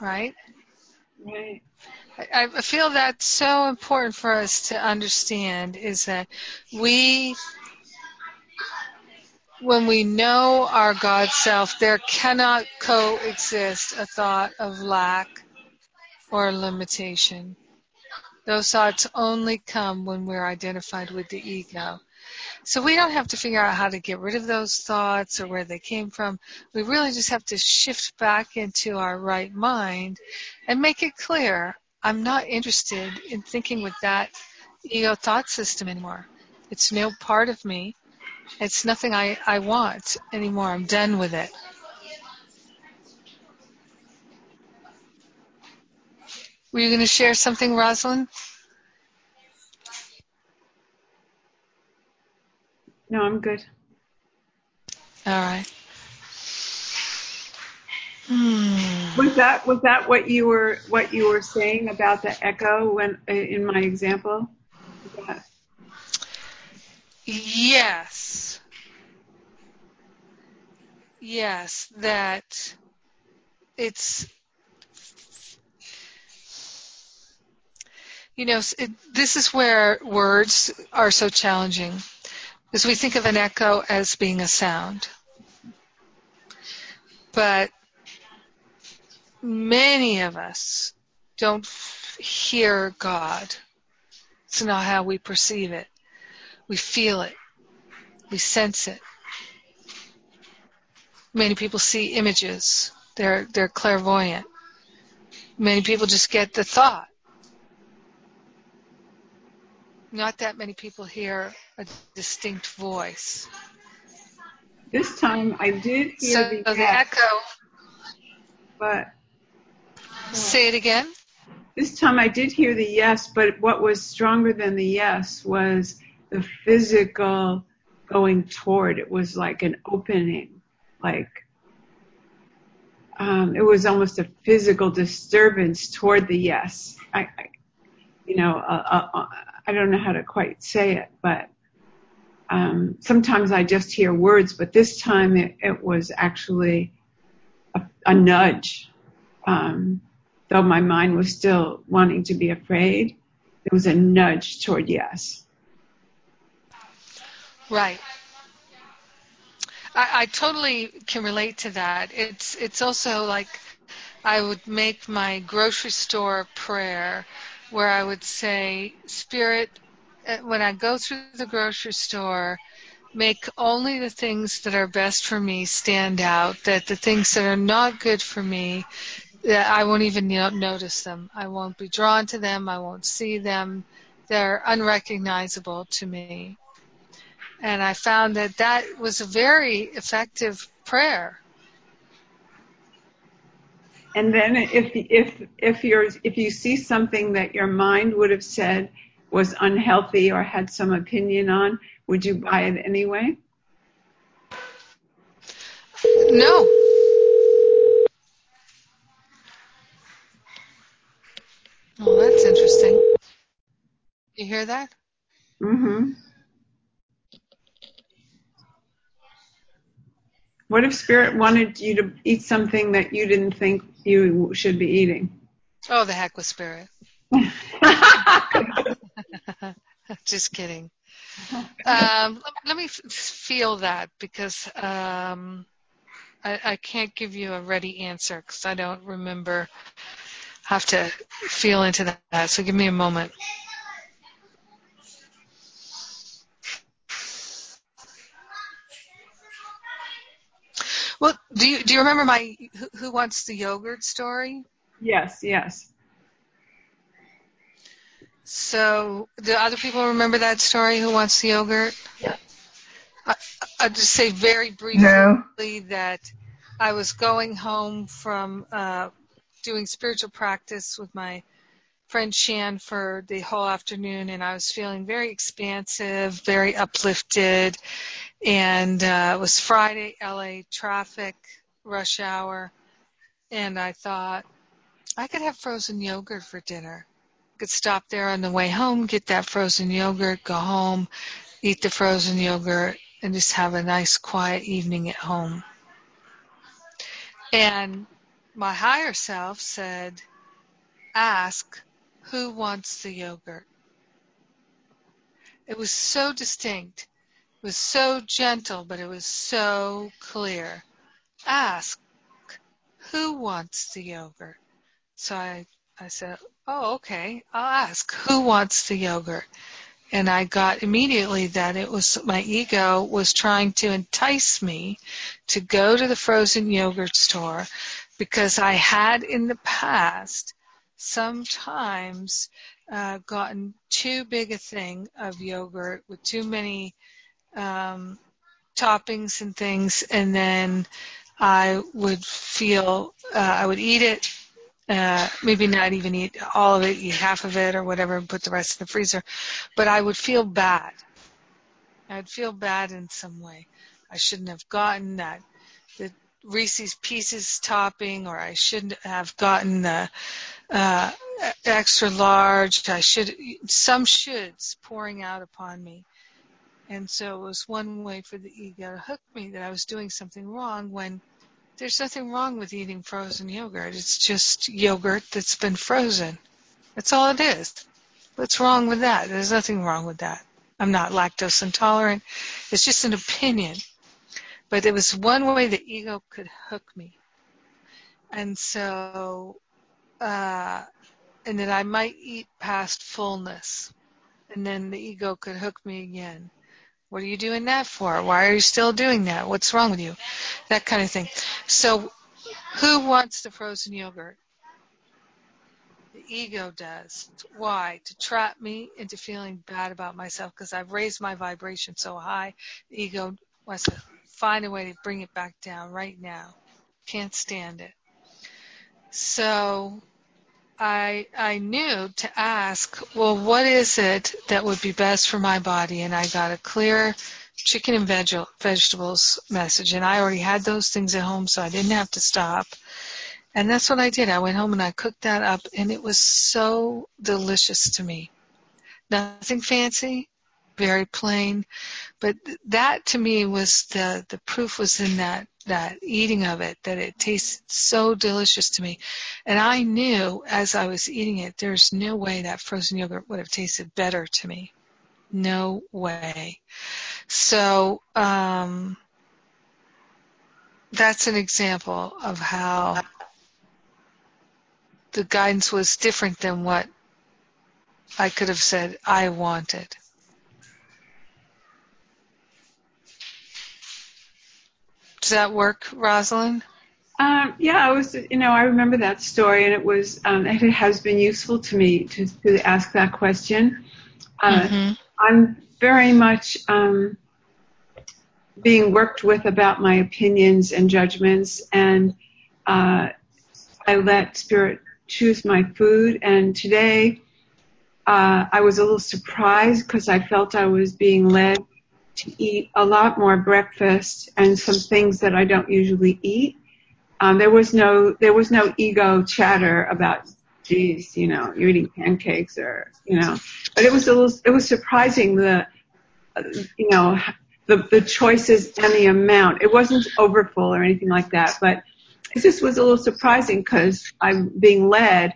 Right? Right. I feel that's so important for us to understand, is that we, when we know our God self, there cannot coexist a thought of lack or limitation. Those thoughts only come when we're identified with the ego. So we don't have to figure out how to get rid of those thoughts or where they came from. We really just have to shift back into our right mind and make it clear, I'm not interested in thinking with that ego thought system anymore. It's no part of me. It's nothing I, I want anymore. I'm done with it. Were you going to share something, Rosalind? No, I'm good. All right. Hmm. Was that was that what you were what you were saying about the echo when in my example? Yeah. Yes. Yes, that it's you know it, this is where words are so challenging, because we think of an echo as being a sound, but many of us don't hear God. It's not how we perceive it. We feel it. We sense it. Many people see images. They're they're clairvoyant. Many people just get the thought. Not that many people hear a distinct voice. This time I did hear so the, the echo. But say it again. This time I did hear the yes, but what was stronger than the yes was the physical going toward. It was like an opening, like um, it was almost a physical disturbance toward the yes. I, I you know, uh, uh, I don't know how to quite say it, but um, sometimes I just hear words, but this time it, it was actually a, a nudge. Um, though my mind was still wanting to be afraid, it was a nudge toward yes. Right. I, I totally can relate to that. It's it's also like I would make my grocery store prayer, where I would say, Spirit, when I go through the grocery store, make only the things that are best for me stand out, that the things that are not good for me, that I won't even notice them. I won't be drawn to them. I won't see them. They're unrecognizable to me. And I found that that was a very effective prayer. And then if if if you're if you see something that your mind would have said was unhealthy or had some opinion on, would you buy it anyway? No. Well, that's interesting. You hear that? Mm-hmm. What if Spirit wanted you to eat something that you didn't think you should be eating? Oh, the heck with Spirit. Just kidding. Um, let me feel that, because um, I, I can't give you a ready answer because I don't remember. I have to feel into that. So give me a moment. Well, do you do you remember my Who, Who Wants the Yogurt story? Yes, yes. So, do other people remember that story? Who Wants the Yogurt? Yeah. I, I'll just say very briefly no. that I was going home from uh, doing spiritual practice with my friend Shan for the whole afternoon, and I was feeling very expansive, very uplifted, and uh, it was Friday, L A traffic, rush hour, and I thought, I could have frozen yogurt for dinner. Could stop there on the way home, get that frozen yogurt, go home, eat the frozen yogurt, and just have a nice quiet evening at home. And my higher self said, ask, who wants the yogurt? It was so distinct. It was so gentle, but it was so clear. Ask, who wants the yogurt? So I, I said, oh, okay, I'll ask, who wants the yogurt? And I got immediately that it was my ego was trying to entice me to go to the frozen yogurt store because I had in the past sometimes uh, gotten too big a thing of yogurt with too many um, toppings and things, and then I would feel, uh, I would eat it, uh, maybe not even eat all of it, eat half of it or whatever and put the rest in the freezer, but I would feel bad. I'd feel bad in some way. I shouldn't have gotten that, the Reese's Pieces topping, or I shouldn't have gotten the Uh, extra large, I should, some shoulds pouring out upon me. And so it was one way for the ego to hook me that I was doing something wrong when there's nothing wrong with eating frozen yogurt. It's just yogurt that's been frozen. That's all it is. What's wrong with that? There's nothing wrong with that. I'm not lactose intolerant. It's just an opinion. But it was one way the ego could hook me. And so Uh, and that I might eat past fullness. And then the ego could hook me again. What are you doing that for? Why are you still doing that? What's wrong with you? That kind of thing. So who wants the frozen yogurt? The ego does. Why? To trap me into feeling bad about myself because I've raised my vibration so high. The ego wants to find a way to bring it back down right now. Can't stand it. So I I knew to ask, well, what is it that would be best for my body? And I got a clear chicken and veg- vegetables message. And I already had those things at home, so I didn't have to stop. And that's what I did. I went home and I cooked that up, and it was so delicious to me. Nothing fancy, very plain. But that to me was the, the proof was in that. that eating of it, that it tasted so delicious to me. And I knew as I was eating it, there's no way that frozen yogurt would have tasted better to me. No way. So um, that's an example of how the guidance was different than what I could have said I wanted. Does that work, Rosalind? Um, yeah, I was. You know, I remember that story, and it was. Um, it has been useful to me to, to ask that question. Uh, mm-hmm. I'm very much um, being worked with about my opinions and judgments, and uh, I let Spirit choose my food. And today, uh, I was a little surprised because I felt I was being led to eat a lot more breakfast and some things that I don't usually eat. Um, there was no there was no ego chatter about, geez, you know, you're eating pancakes or, you know. But it was a little, it was surprising the, uh, you know, the the choices and the amount. It wasn't overfull or anything like that, but it just was a little surprising because I'm being led.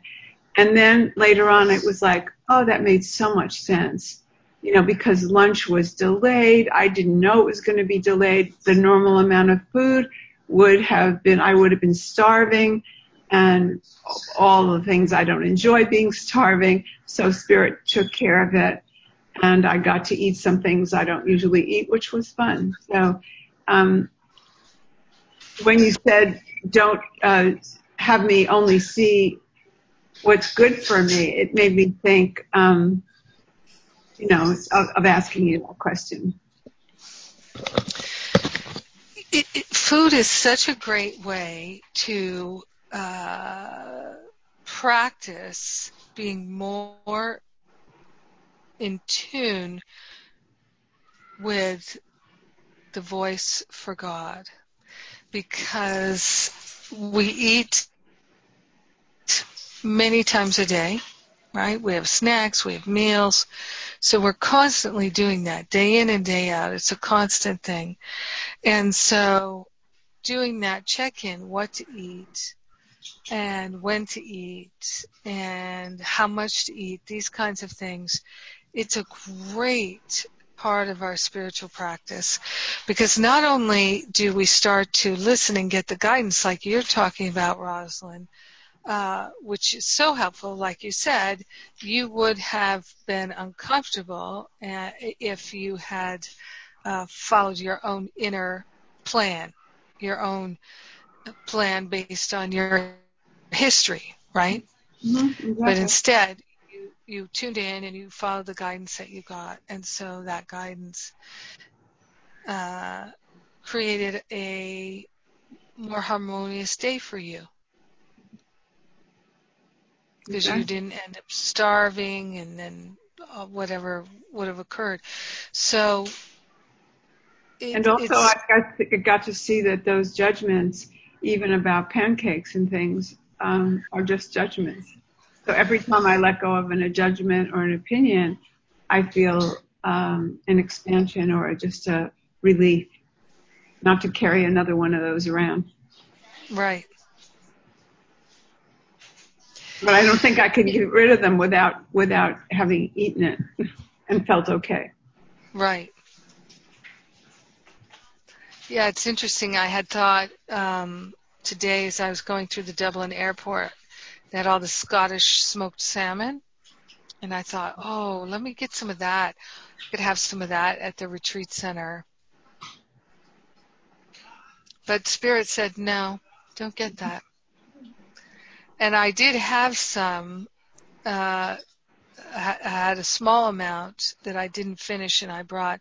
And then later on, it was like, oh, that made so much sense. You know, because lunch was delayed. I didn't know it was going to be delayed. The normal amount of food would have been, I would have been starving and all the things I don't enjoy being starving. So Spirit took care of it. And I got to eat some things I don't usually eat, which was fun. So um, when you said, don't uh, have me only see what's good for me, it made me think, um, you know, of, of asking you that question. It, it, food is such a great way to uh, practice being more in tune with the voice for God, because we eat many times a day, right? We have snacks, we have meals, so we're constantly doing that day in and day out. It's a constant thing. And so doing that check-in, what to eat and when to eat and how much to eat, these kinds of things, it's a great part of our spiritual practice, because not only do we start to listen and get the guidance like you're talking about, Rosalind, uh, which is so helpful. Like you said, you would have been uncomfortable if you had uh, followed your own inner plan, your own plan based on your history, right? Mm-hmm, exactly. But instead, you tuned in and you followed the guidance that you got. And so that guidance uh, created a more harmonious day for you. Because okay. you didn't end up starving and then uh, whatever would have occurred. So it, And also I got, to, I got to see that those judgments, even about pancakes and things, um, are just judgments. So every time I let go of an, a judgment or an opinion, I feel um, an expansion or just a relief not to carry another one of those around. Right. But I don't think I could get rid of them without without having eaten it and felt okay. Right. Yeah, it's interesting. I had thought um, today as I was going through the Dublin airport, they had all the Scottish smoked salmon, and I thought, oh, let me get some of that. I could have some of that at the retreat center. But Spirit said, no, don't get that. And I did have some. Uh, I had a small amount that I didn't finish, and I brought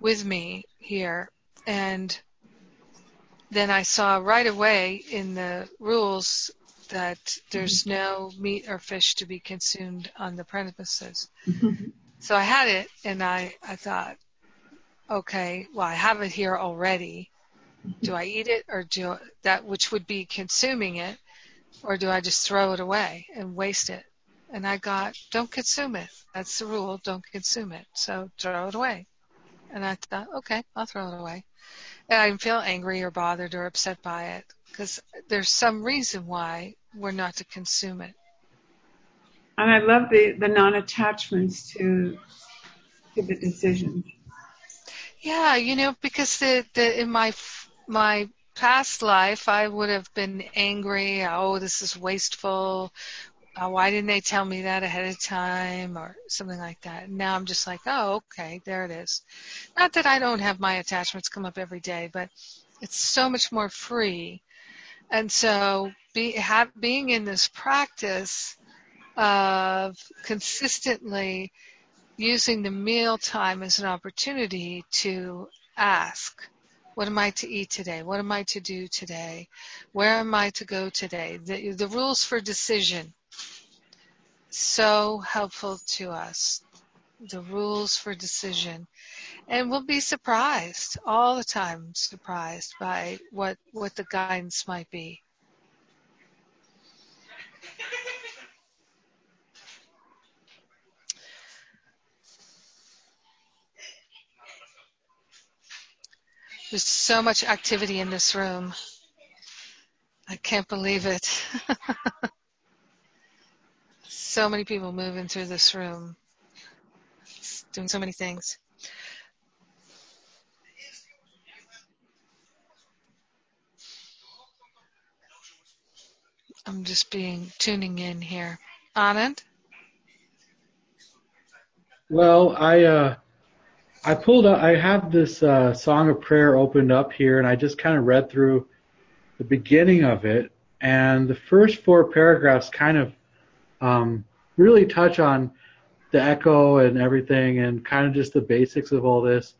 with me here. And then I saw right away in the rules that there's no meat or fish to be consumed on the premises. Mm-hmm. So I had it, and I, I thought, okay, well, I have it here already. Do I eat it, or do that, which would be consuming it, or do I just throw it away and waste it? And I got, don't consume it. That's the rule, don't consume it. So throw it away. And I thought, okay, I'll throw it away. And I didn't feel angry or bothered or upset by it, because there's some reason why we're not to consume it. And I love the, the non-attachments to to the decision. Yeah, you know, because the, the in my my past life, I would have been angry. Oh, this is wasteful. Oh, why didn't they tell me that ahead of time, or something like that? And now I'm just like, oh, okay, there it is. Not that I don't have my attachments come up every day, but it's so much more free. And so be, have, being in this practice of consistently using the meal time as an opportunity to ask, what am I to eat today? What am I to do today? Where am I to go today? The, the rules for decision. So helpful to us. The rules for decision. And we'll be surprised, all the time surprised by what, what the guidance might be. There's so much activity in this room. I can't believe it. So many people moving through this room, doing so many things. I'm just being tuning in here. Anand? Well, I uh, I pulled up, I have this uh, Song of Prayer opened up here, and I just kind of read through the beginning of it, and the first four paragraphs kind of um, really touch on the echo and everything, and kind of just the basics of all this.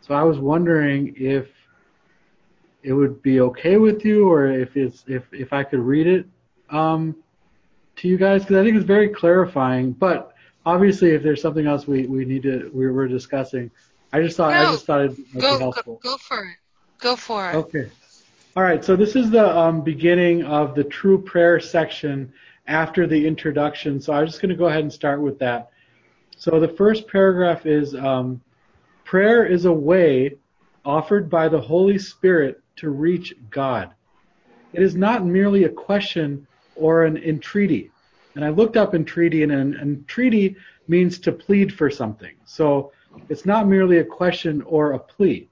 So I was wondering if it would be okay with you, or if it's if if I could read it um, to you guys, because I think it's very clarifying. But obviously, if there's something else we, we need to we were discussing, I just thought no, I just thought it'd be go, helpful. Go, go for it. Go for it. Okay. All right, so this is the um, beginning of the true prayer section after the introduction. So I'm just going to go ahead and start with that. So the first paragraph is, um, prayer is a way offered by the Holy Spirit to reach God. It is not merely a question or an entreaty. And I looked up entreaty, and an entreaty means to plead for something. So it's not merely a question or a plea.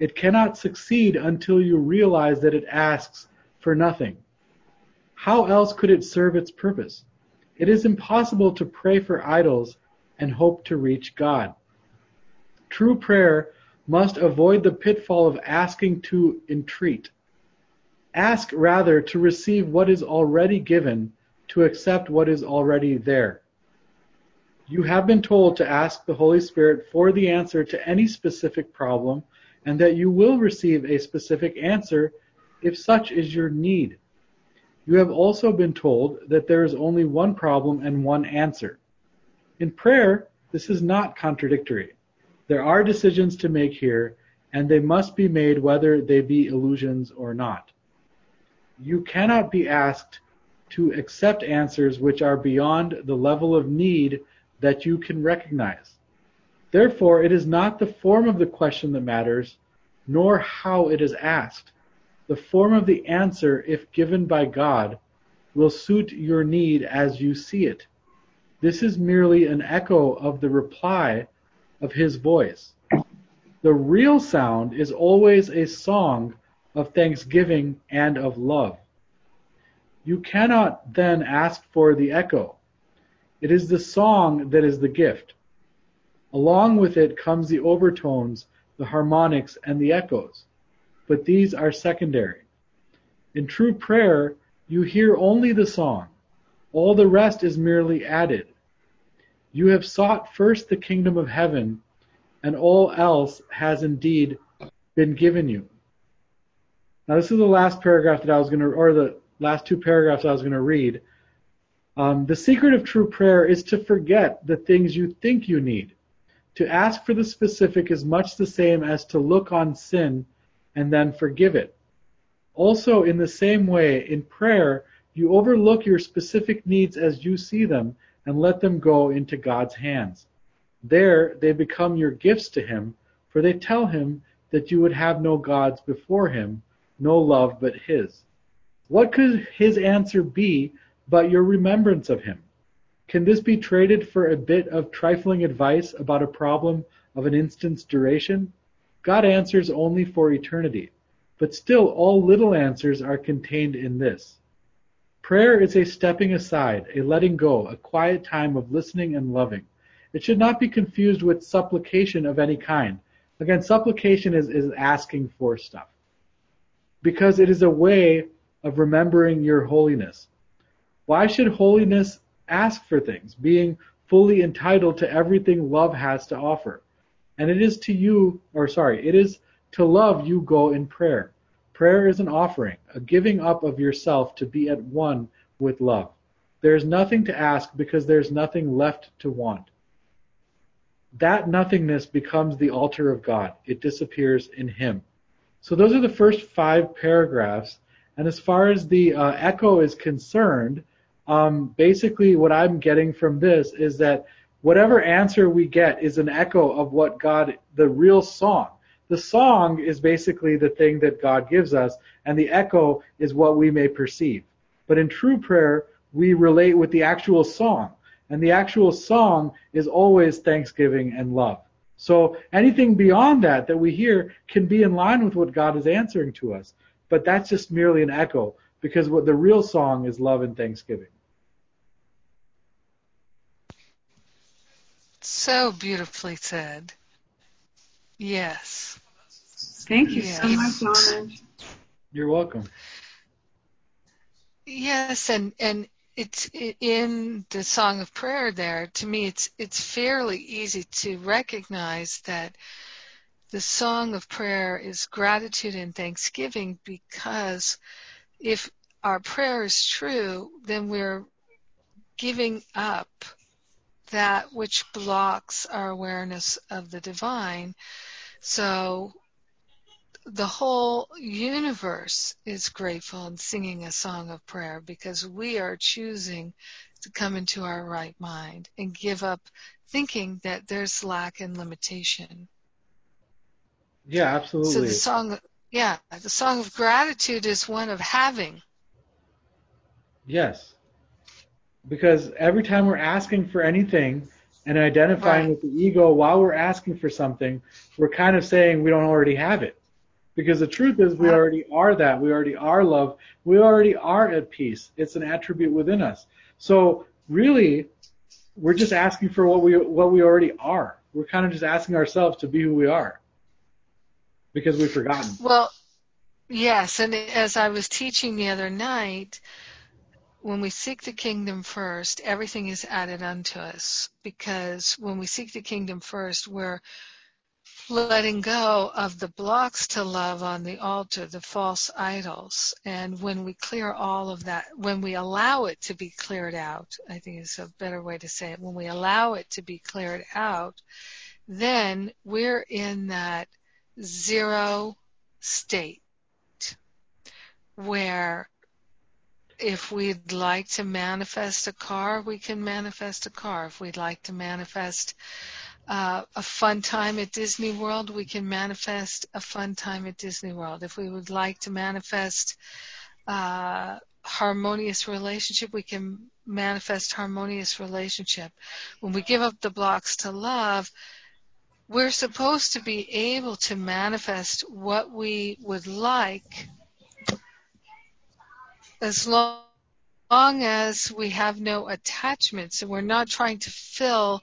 It cannot succeed until you realize that it asks for nothing. How else could it serve its purpose? It is impossible to pray for idols and hope to reach God. True prayer must avoid the pitfall of asking to entreat. Ask rather to receive what is already given, to accept what is already there. You have been told to ask the Holy Spirit for the answer to any specific problem, and that you will receive a specific answer if such is your need. You have also been told that there is only one problem and one answer. In prayer, this is not contradictory. There are decisions to make here, and they must be made whether they be illusions or not. You cannot be asked to accept answers which are beyond the level of need that you can recognize. Therefore, it is not the form of the question that matters, nor how it is asked. The form of the answer, if given by God, will suit your need as you see it. This is merely an echo of the reply of his voice. The real sound is always a song of thanksgiving and of love. You cannot then ask for the echo. It is the song that is the gift. Along with it comes the overtones, the harmonics, and the echoes. But these are secondary. In true prayer, you hear only the song. All the rest is merely added. You have sought first the kingdom of heaven, and all else has indeed been given you. Now this is the last paragraph that I was going to, or the last two paragraphs I was going to read. Um, the secret of true prayer is to forget the things you think you need. To ask for the specific is much the same as to look on sin and then forgive it. Also, in the same way, in prayer, you overlook your specific needs as you see them and let them go into God's hands. There, they become your gifts to him, for they tell him that you would have no gods before him, no love but his. What could his answer be but your remembrance of him? Can this be traded for a bit of trifling advice about a problem of an instant's duration? God answers only for eternity, but still all little answers are contained in this. Prayer is a stepping aside, a letting go, a quiet time of listening and loving. It should not be confused with supplication of any kind. Again, supplication is, is asking for stuff, because it is a way of remembering your holiness. Why should holiness ask for things, being fully entitled to everything love has to offer? And it is to you, or sorry, it is to love you go in prayer. Prayer is an offering, a giving up of yourself to be at one with love. There is nothing to ask because there is nothing left to want. That nothingness becomes the altar of God. It disappears in him. So those are the first five paragraphs. And as far as the uh, echo is concerned, Um, basically what I'm getting from this is that whatever answer we get is an echo of what God, the real song. The song is basically the thing that God gives us, and the echo is what we may perceive. But in true prayer, we relate with the actual song, and the actual song is always thanksgiving and love. So anything beyond that that we hear can be in line with what God is answering to us, but that's just merely an echo, because what the real song is love and thanksgiving. So beautifully said. Yes. Thank you yes. so much, Anand. You're welcome. Yes, and and it's in the Song of Prayer there. To me, it's it's fairly easy to recognize that the Song of Prayer is gratitude and thanksgiving, because if our prayer is true, then we're giving up that which blocks our awareness of the divine. So the whole universe is grateful and singing a song of prayer, because we are choosing to come into our right mind and give up thinking that there's lack and limitation. Yeah, absolutely. So the song, yeah, the song of gratitude is one of having. Yes. Because every time we're asking for anything and identifying right. with the ego while we're asking for something, we're kind of saying we don't already have it. Because the truth is we already are that. We already are love. We already are at peace. It's an attribute within us. So really, we're just asking for what we what we already are. We're kind of just asking ourselves to be who we are, because we've forgotten. Well, yes, and as I was teaching the other night, when we seek the kingdom first, everything is added unto us. Because when we seek the kingdom first, we're letting go of the blocks to love on the altar, the false idols. And when we clear all of that, when we allow it to be cleared out, I think is a better way to say it, when we allow it to be cleared out, then we're in that zero state where if we'd like to manifest a car, we can manifest a car. If we'd like to manifest uh, a fun time at Disney World, we can manifest a fun time at Disney World. If we would like to manifest uh, harmonious relationship, we can manifest harmonious relationship. When we give up the blocks to love, we're supposed to be able to manifest what we would like, as long, long as we have no attachments and we're not trying to fill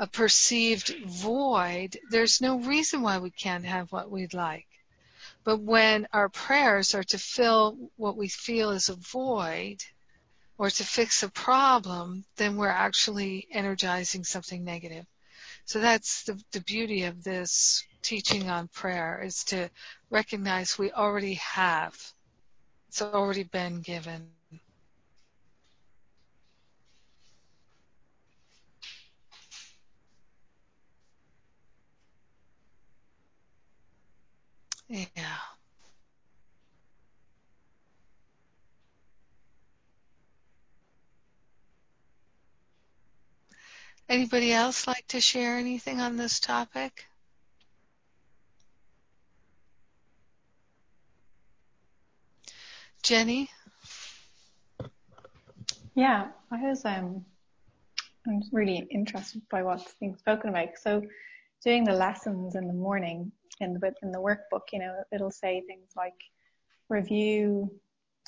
a perceived void. There's no reason why we can't have what we'd like. But when our prayers are to fill what we feel is a void or to fix a problem, then we're actually energizing something negative. So that's the, the beauty of this teaching on prayer, is to recognize we already have. It's already been given. Yeah. Anybody else like to share anything on this topic? Jenny? Yeah, I was, um, I'm just really interested by what's being spoken about. So doing the lessons in the morning in the, in the workbook, you know, it'll say things like review,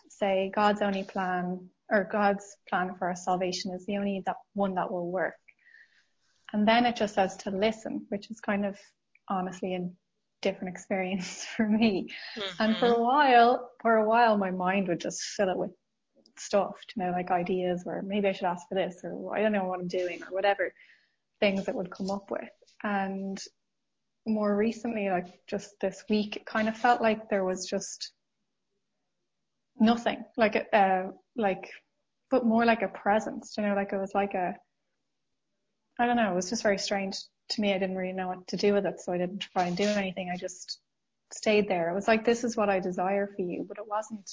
say God's only plan, or God's plan for our salvation is the only that one that will work. And then it just says to listen, which is kind of honestly in different experience for me. Mm-hmm. And for a while, for a while, my mind would just fill it with stuff, you know, like ideas, or maybe I should ask for this, or I don't know what I'm doing, or whatever things it would come up with. And more recently, like just this week, it kind of felt like there was just nothing, like, uh, like, but more like a presence, you know, like it was like a, I don't know, it was just very strange. To me, I didn't really know what to do with it, so I didn't try and do anything. I just stayed there. It was like, this is what I desire for you, but it wasn't.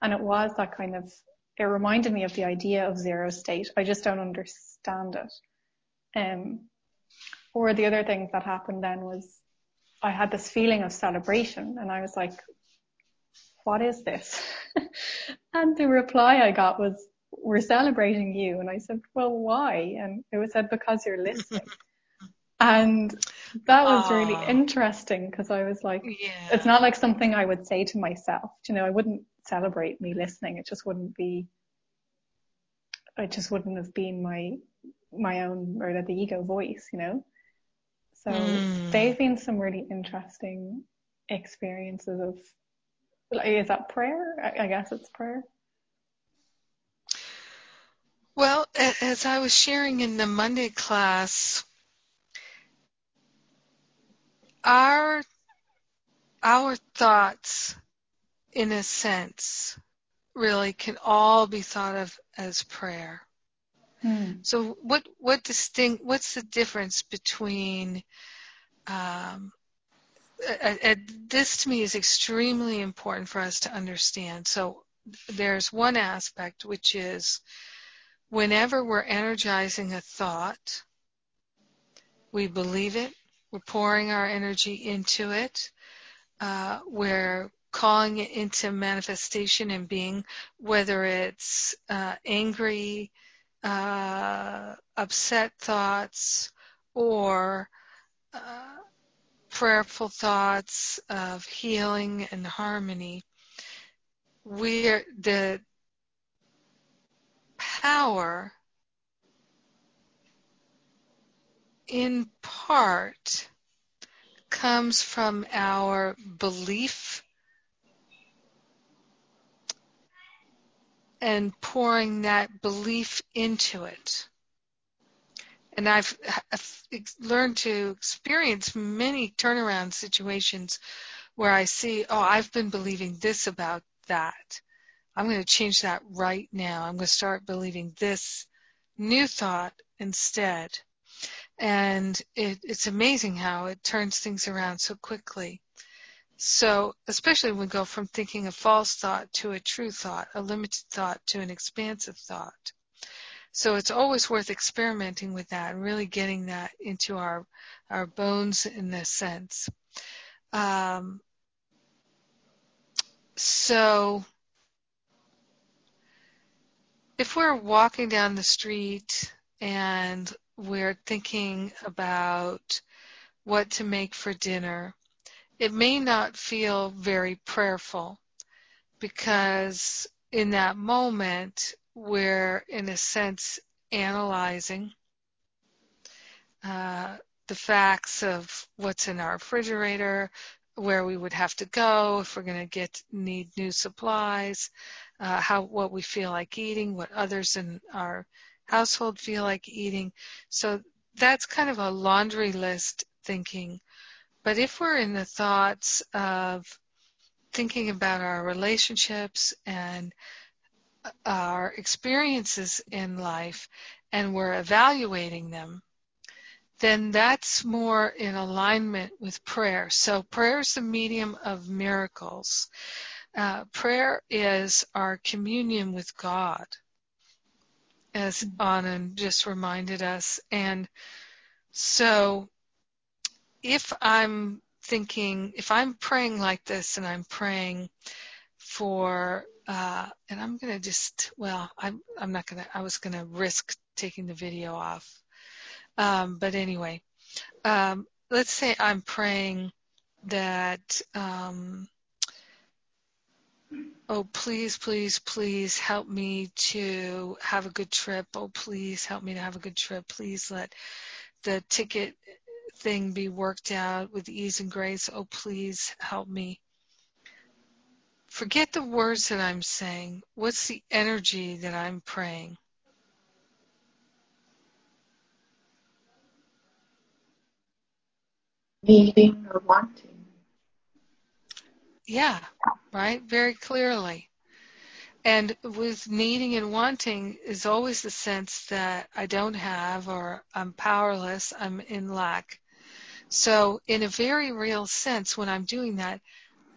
And it was that kind of, it reminded me of the idea of zero state. I just don't understand it. Um, or the other thing that happened then was I had this feeling of celebration, and I was like, what is this? And the reply I got was, we're celebrating you. And I said, well, why? And it was said, because you're listening. And that was Aww. really interesting, because I was like, yeah. It's not like something I would say to myself. You know, I wouldn't celebrate me listening. It just wouldn't be, it just wouldn't have been my, my own, or the ego voice, you know? So mm. they've been some really interesting experiences of, like, is that prayer? I, I guess it's prayer. Well, as I was sharing in the Monday class, our our thoughts, in a sense, really can all be thought of as prayer. Hmm. So what what distinct what's the difference between um, a, a, this to me is extremely important for us to understand. So there's one aspect, which is whenever we're energizing a thought, we believe it, we're pouring our energy into it, uh, we're calling it into manifestation and being, whether it's uh, angry, uh, upset thoughts, or uh, prayerful thoughts of healing and harmony. We're the power, in part, comes from our belief and pouring that belief into it. And I've, I've learned to experience many turnaround situations where I see, oh, I've been believing this about that. I'm going to change that right now. I'm going to start believing this new thought instead. And it, it's amazing how it turns things around so quickly. So, especially when we go from thinking a false thought to a true thought, a limited thought to an expansive thought. So it's always worth experimenting with that and really getting that into our, our bones in this sense. Um, so, if we're walking down the street and we're thinking about what to make for dinner, it may not feel very prayerful, because in that moment we're, in a sense, analyzing uh, the facts of what's in our refrigerator, where we would have to go if we're going to get need new supplies, uh, how what we feel like eating, what others in our household feel like eating. So that's kind of a laundry list thinking. But if we're in the thoughts of thinking about our relationships and our experiences in life, and we're evaluating them, then that's more in alignment with prayer. So prayer is the medium of miracles. Uh, prayer is our communion with God, as Anand just reminded us. And so if I'm thinking, if I'm praying like this, and I'm praying for, uh, and I'm going to just, well, I'm, I'm not going to, I was going to risk taking the video off. Um, but anyway, um, let's say I'm praying that, um, oh, please, please, please help me to have a good trip. Oh, please help me to have a good trip. Please let the ticket thing be worked out with ease and grace. Oh, please help me. Forget the words that I'm saying. What's the energy that I'm praying? Needing or wanting. Yeah, right? Very clearly. And with needing and wanting is always the sense that I don't have, or I'm powerless, I'm in lack. So in a very real sense, when I'm doing that,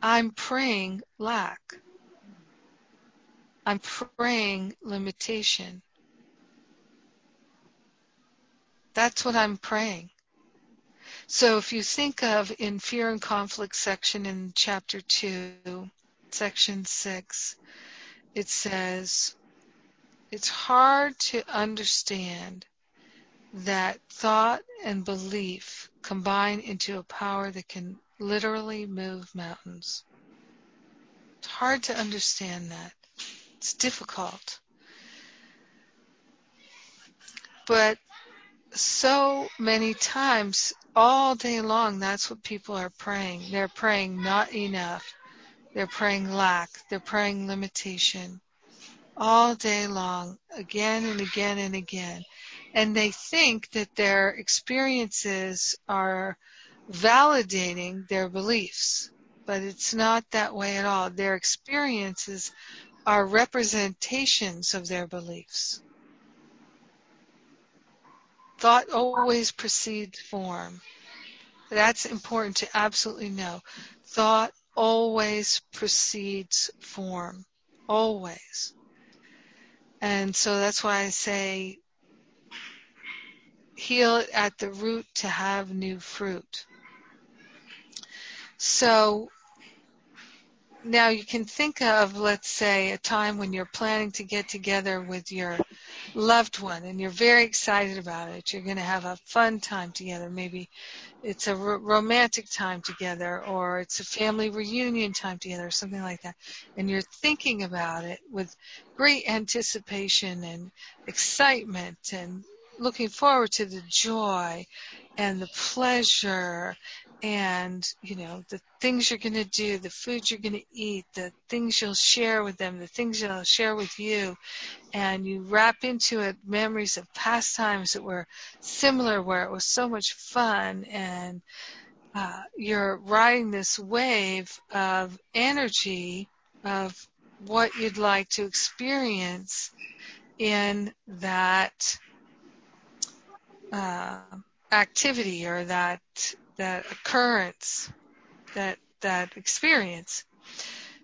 I'm praying lack. I'm praying limitation. That's what I'm praying. So if you think of in Fear and Conflict section in chapter two, section six, it says, it's hard to understand that thought and belief combine into a power that can literally move mountains. It's hard to understand that. It's difficult. But so many times, all day long, that's what people are praying. They're praying not enough. They're praying lack. They're praying limitation. all day long, again and again and again. And they think that their experiences are validating their beliefs, but it's not that way at all. Their experiences are representations of their beliefs. Thought always precedes form. That's important to absolutely know. Thought always precedes form. Always. And so that's why I say heal it at the root to have new fruit. So now you can think of, let's say, a time when you're planning to get together with your loved one and you're very excited about it. You're going to have a fun time together. Maybe it's a r- romantic time together, or it's a family reunion time together, or something like that. And you're thinking about it with great anticipation and excitement and looking forward to the joy and the pleasure and, you know, the things you're going to do, the food you're going to eat, the things you'll share with them, the things they'll share with you. And you wrap into it memories of past times that were similar, where it was so much fun. And uh, you're riding this wave of energy of what you'd like to experience in that uh, activity or that that occurrence, that that experience.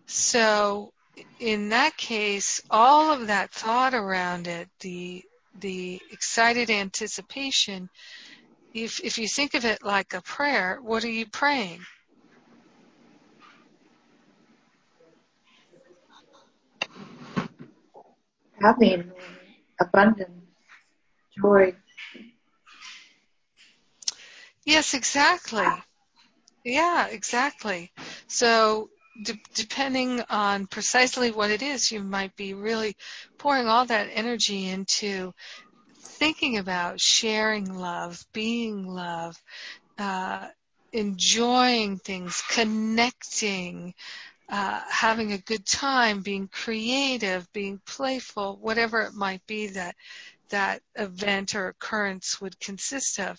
So in that case, all of that thought around it, the the excited anticipation, if if you think of it like a prayer, what are you praying? Happiness, abundance, joy. Yes, exactly. Yeah, exactly. So de- depending on precisely what it is, you might be really pouring all that energy into thinking about sharing love, being love, uh, enjoying things, connecting, uh, having a good time, being creative, being playful, whatever it might be that that event or occurrence would consist of.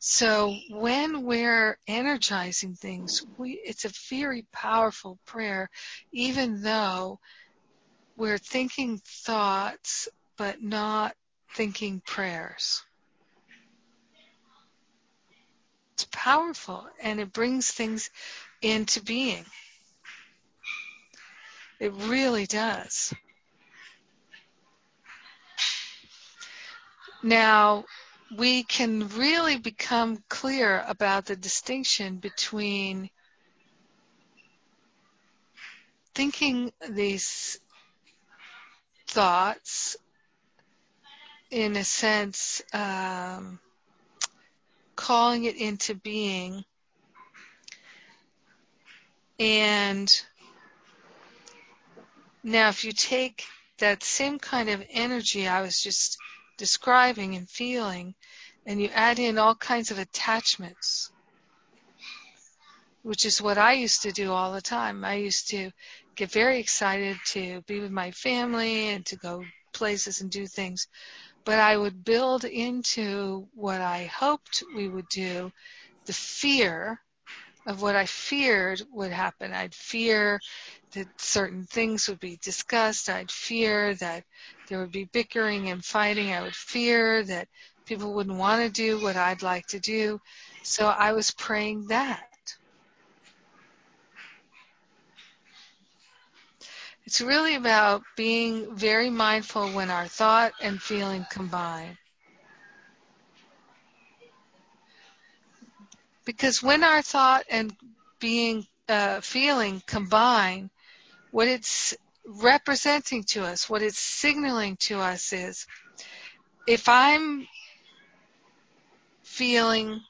So when we're energizing things, we, it's a very powerful prayer, even though we're thinking thoughts but not thinking prayers. It's powerful, and it brings things into being. It really does. Now, we can really become clear about the distinction between thinking these thoughts, in a sense, um, calling it into being, and now if you take that same kind of energy I was just describing and feeling, and you add in all kinds of attachments, which is what I used to do all the time. I used to get very excited to be with my family and to go places and do things, but I would build into what I hoped we would do the fear of what I feared would happen. I'd fear that certain things would be discussed. I'd fear that there would be bickering and fighting. I would fear that people wouldn't want to do what I'd like to do. So I was praying that. It's really about being very mindful when our thought and feeling combine. Because when our thought and being uh, feeling combine, what it's representing to us, what it's signaling to us is, if I'm feeling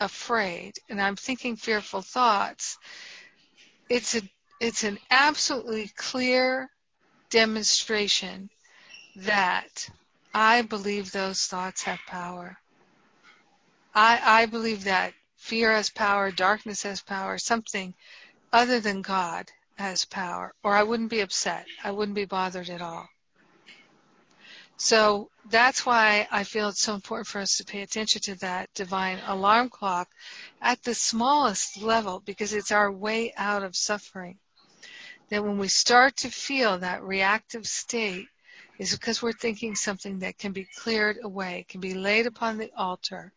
afraid and I'm thinking fearful thoughts, it's a it's an absolutely clear demonstration that I believe those thoughts have power. I, I believe that fear has power, darkness has power, something other than God has power, or I wouldn't be upset. I wouldn't be bothered at all. So that's why I feel it's so important for us to pay attention to that divine alarm clock at the smallest level, because it's our way out of suffering. That when we start to feel that reactive state, is because we're thinking something that can be cleared away, can be laid upon the altar,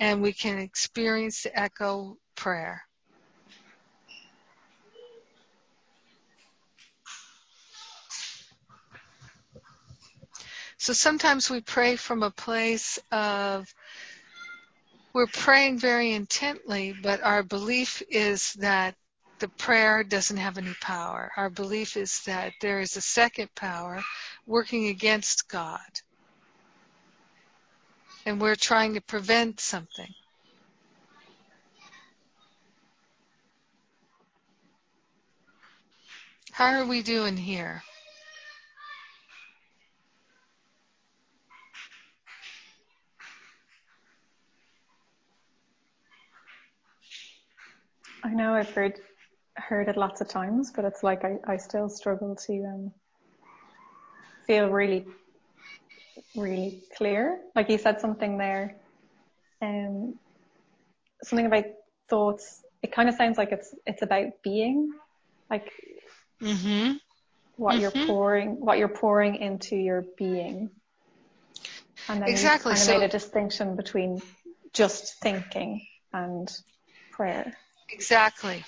and we can experience the echo prayer. So sometimes we pray from a place of, we're praying very intently, but our belief is that the prayer doesn't have any power. Our belief is that there is a second power working against God. And we're trying to prevent something. How are we doing here? I know I've heard heard it lots of times, but it's like I, I still struggle to um, feel really, really clear. Like you said something there, um, something about thoughts. It kind of sounds like it's it's about being, like mm-hmm. what mm-hmm. you're pouring, what you're pouring into your being. And then exactly. You kind of so, made a distinction between just thinking and prayer. Exactly.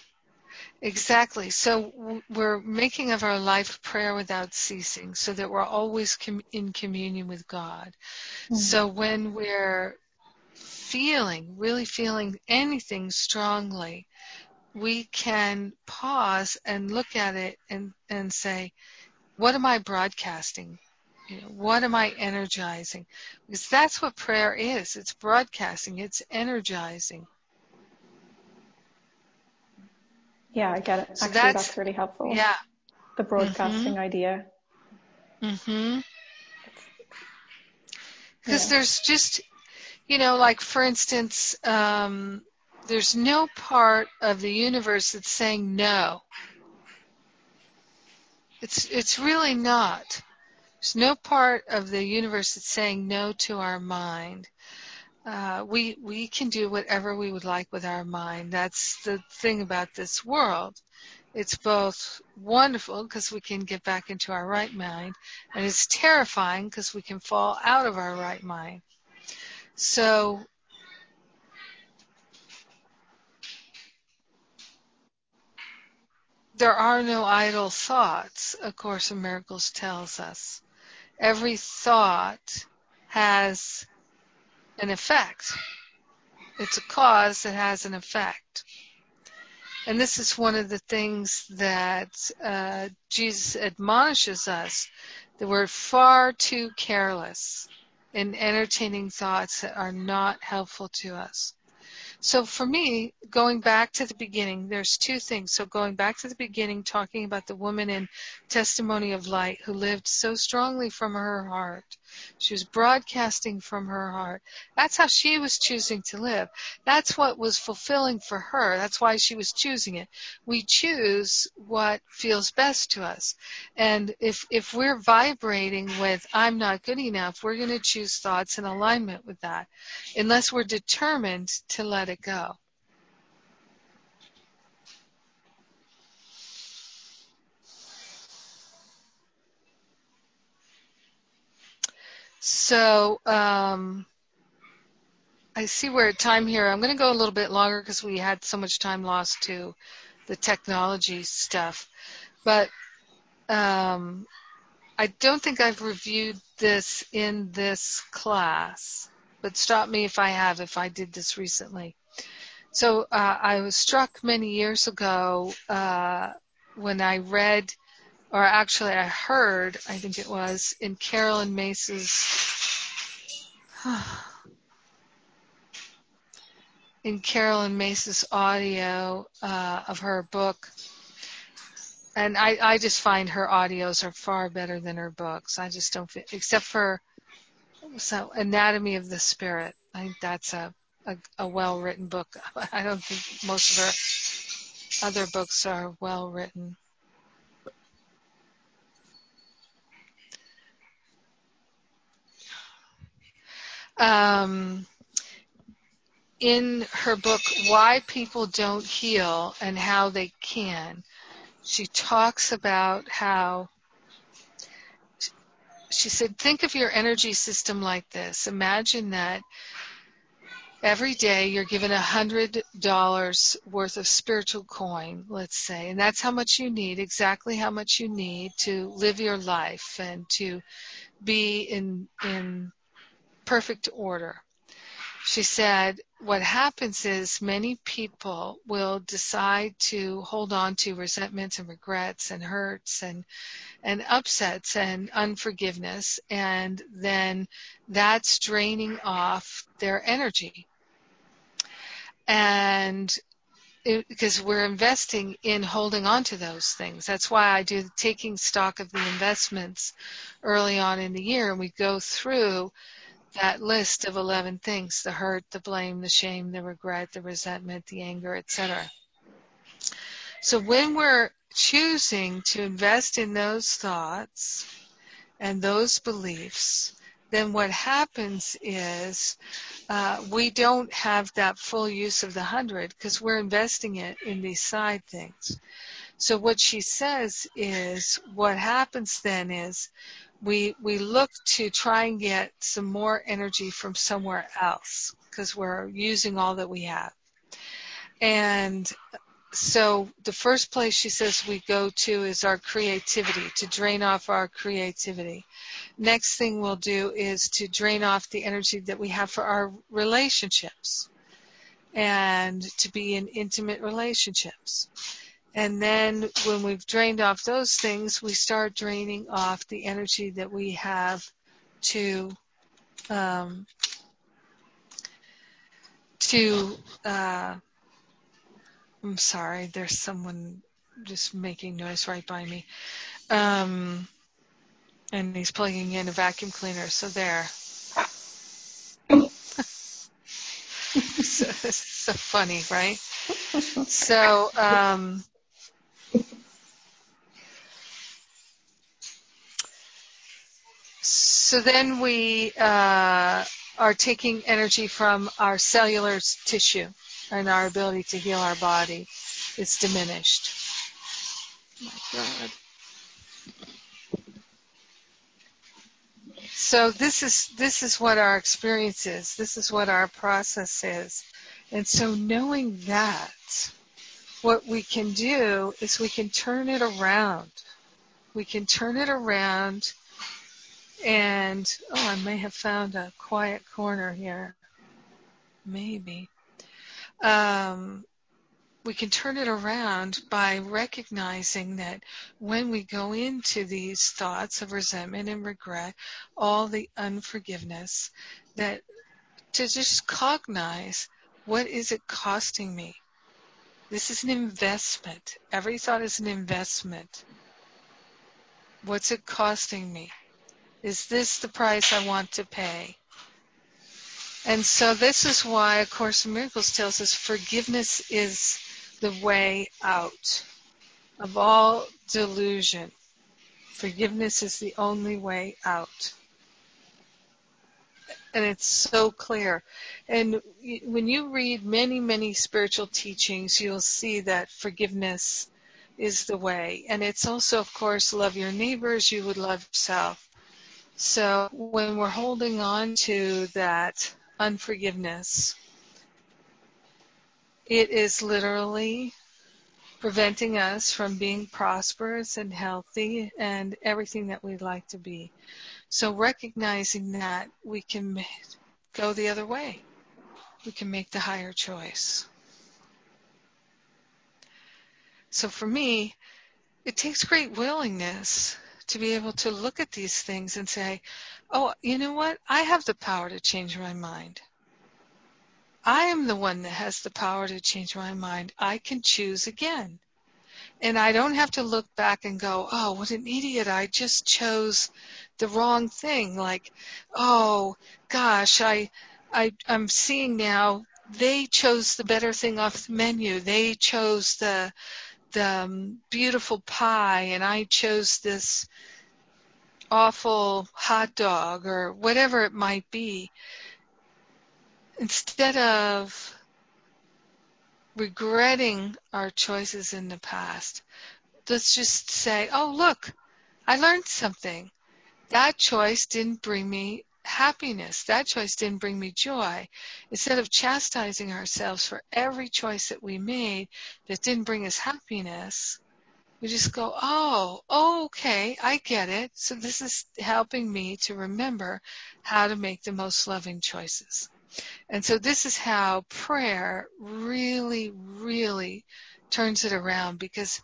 Exactly. So we're making of our life prayer without ceasing, so that we're always com- in communion with God. Mm-hmm. So when we're feeling, really feeling anything strongly, we can pause and look at it and, and say, what am I broadcasting? You know, what am I energizing? Because that's what prayer is. It's broadcasting. It's energizing. Yeah, I get it. So Actually, that's, that's really helpful. Yeah. The broadcasting mm-hmm. idea. Mm-hmm. Because yeah. there's just, you know, like, for instance, um, there's no part of the universe that's saying no. It's it's really not. There's no part of the universe that's saying no to our mind. Uh, we we can do whatever we would like with our mind. That's the thing about this world. It's both wonderful because we can get back into our right mind, and it's terrifying because we can fall out of our right mind. So there are no idle thoughts, A Course in Miracles tells us. Every thought has an effect. It's a cause that has an effect. And this is one of the things that uh, Jesus admonishes us, that we're far too careless in entertaining thoughts that are not helpful to us. So for me, going back to the beginning, there's two things. So going back to the beginning, talking about the woman in Testimony of Light who lived so strongly from her heart. She was broadcasting from her heart. That's how she was choosing to live. That's what was fulfilling for her. That's why she was choosing it. We choose what feels best to us. And if if we're vibrating with, I'm not good enough, we're going to choose thoughts in alignment with that, unless we're determined to let it go. So um, I see we're at time here. I'm going to go a little bit longer because we had so much time lost to the technology stuff. But um, I don't think I've reviewed this in this class. But stop me if I have, if I did this recently. So uh, I was struck many years ago uh, when I read, or actually I heard, I think it was, in Carolyn Mace's, in Carolyn Mace's audio uh, of her book. And I, I just find her audios are far better than her books. I just don't, fit, except for, So, Anatomy of the Spirit. I think that's a, a, a well-written book. I don't think most of her other books are well-written. um, in her book, Why People Don't Heal and How They Can, she talks about how, she said, think of your energy system like this. Imagine that every day you're given one hundred dollars worth of spiritual coin, let's say, and that's how much you need, exactly how much you need to live your life and to be in in perfect order. She said, what happens is many people will decide to hold on to resentments and regrets and hurts and and upsets and unforgiveness, and then that's draining off their energy. And it, because we're investing in holding on to those things. That's why I do the taking stock of the investments early on in the year, and we go through that list of eleven things: the hurt, the blame, the shame, the regret, the resentment, the anger, et cetera. So when we're choosing to invest in those thoughts and those beliefs, then what happens is uh, we don't have that full use of the hundred because we're investing it in these side things. So what she says is what happens then is we we look to try and get some more energy from somewhere else because we're using all that we have. And so the first place she says we go to is our creativity, to drain off our creativity. Next thing we'll do is to drain off the energy that we have for our relationships and to be in intimate relationships. And then when we've drained off those things, we start draining off the energy that we have to um, to uh, I'm sorry, there's someone just making noise right by me. Um, and he's plugging in a vacuum cleaner, so there. so, so funny, right? So um So then we uh, are taking energy from our cellular tissue, and our ability to heal our body is diminished. Oh my God. So this is this is what our experience is. This is what our process is. And so knowing that, what we can do is we can turn it around. We can turn it around. And, oh, I may have found a quiet corner here. Maybe. Um, we can turn it around by recognizing that when we go into these thoughts of resentment and regret, all the unforgiveness, that to just cognize, what is it costing me? This is an investment. Every thought is an investment. What's it costing me? Is this the price I want to pay? And so this is why A Course in Miracles tells us forgiveness is the way out of all delusion. Forgiveness is the only way out. And it's so clear. And when you read many, many spiritual teachings, you'll see that forgiveness is the way. And it's also, of course, love your neighbor as you would love yourself. So when we're holding on to that unforgiveness, it is literally preventing us from being prosperous and healthy and everything that we'd like to be. So recognizing that, we can go the other way. We can make the higher choice. So for me, it takes great willingness to be able to look at these things and say, oh, you know what? I have the power to change my mind. I am the one that has the power to change my mind. I can choose again. And I don't have to look back and go, oh, what an idiot. I just chose the wrong thing. Like, oh, gosh, I, I, I'm seeing now they chose the better thing off the menu. They chose the... the um, beautiful pie, and I chose this awful hot dog or whatever it might be. instead of regretting our choices in the past, let's just say, oh, look, I learned something. That choice didn't bring me happiness. That choice didn't bring me joy. Instead of chastising ourselves for every choice that we made that didn't bring us happiness, we just go, oh, oh, okay, I get it. So this is helping me to remember how to make the most loving choices. And so this is how prayer really, really turns it around, because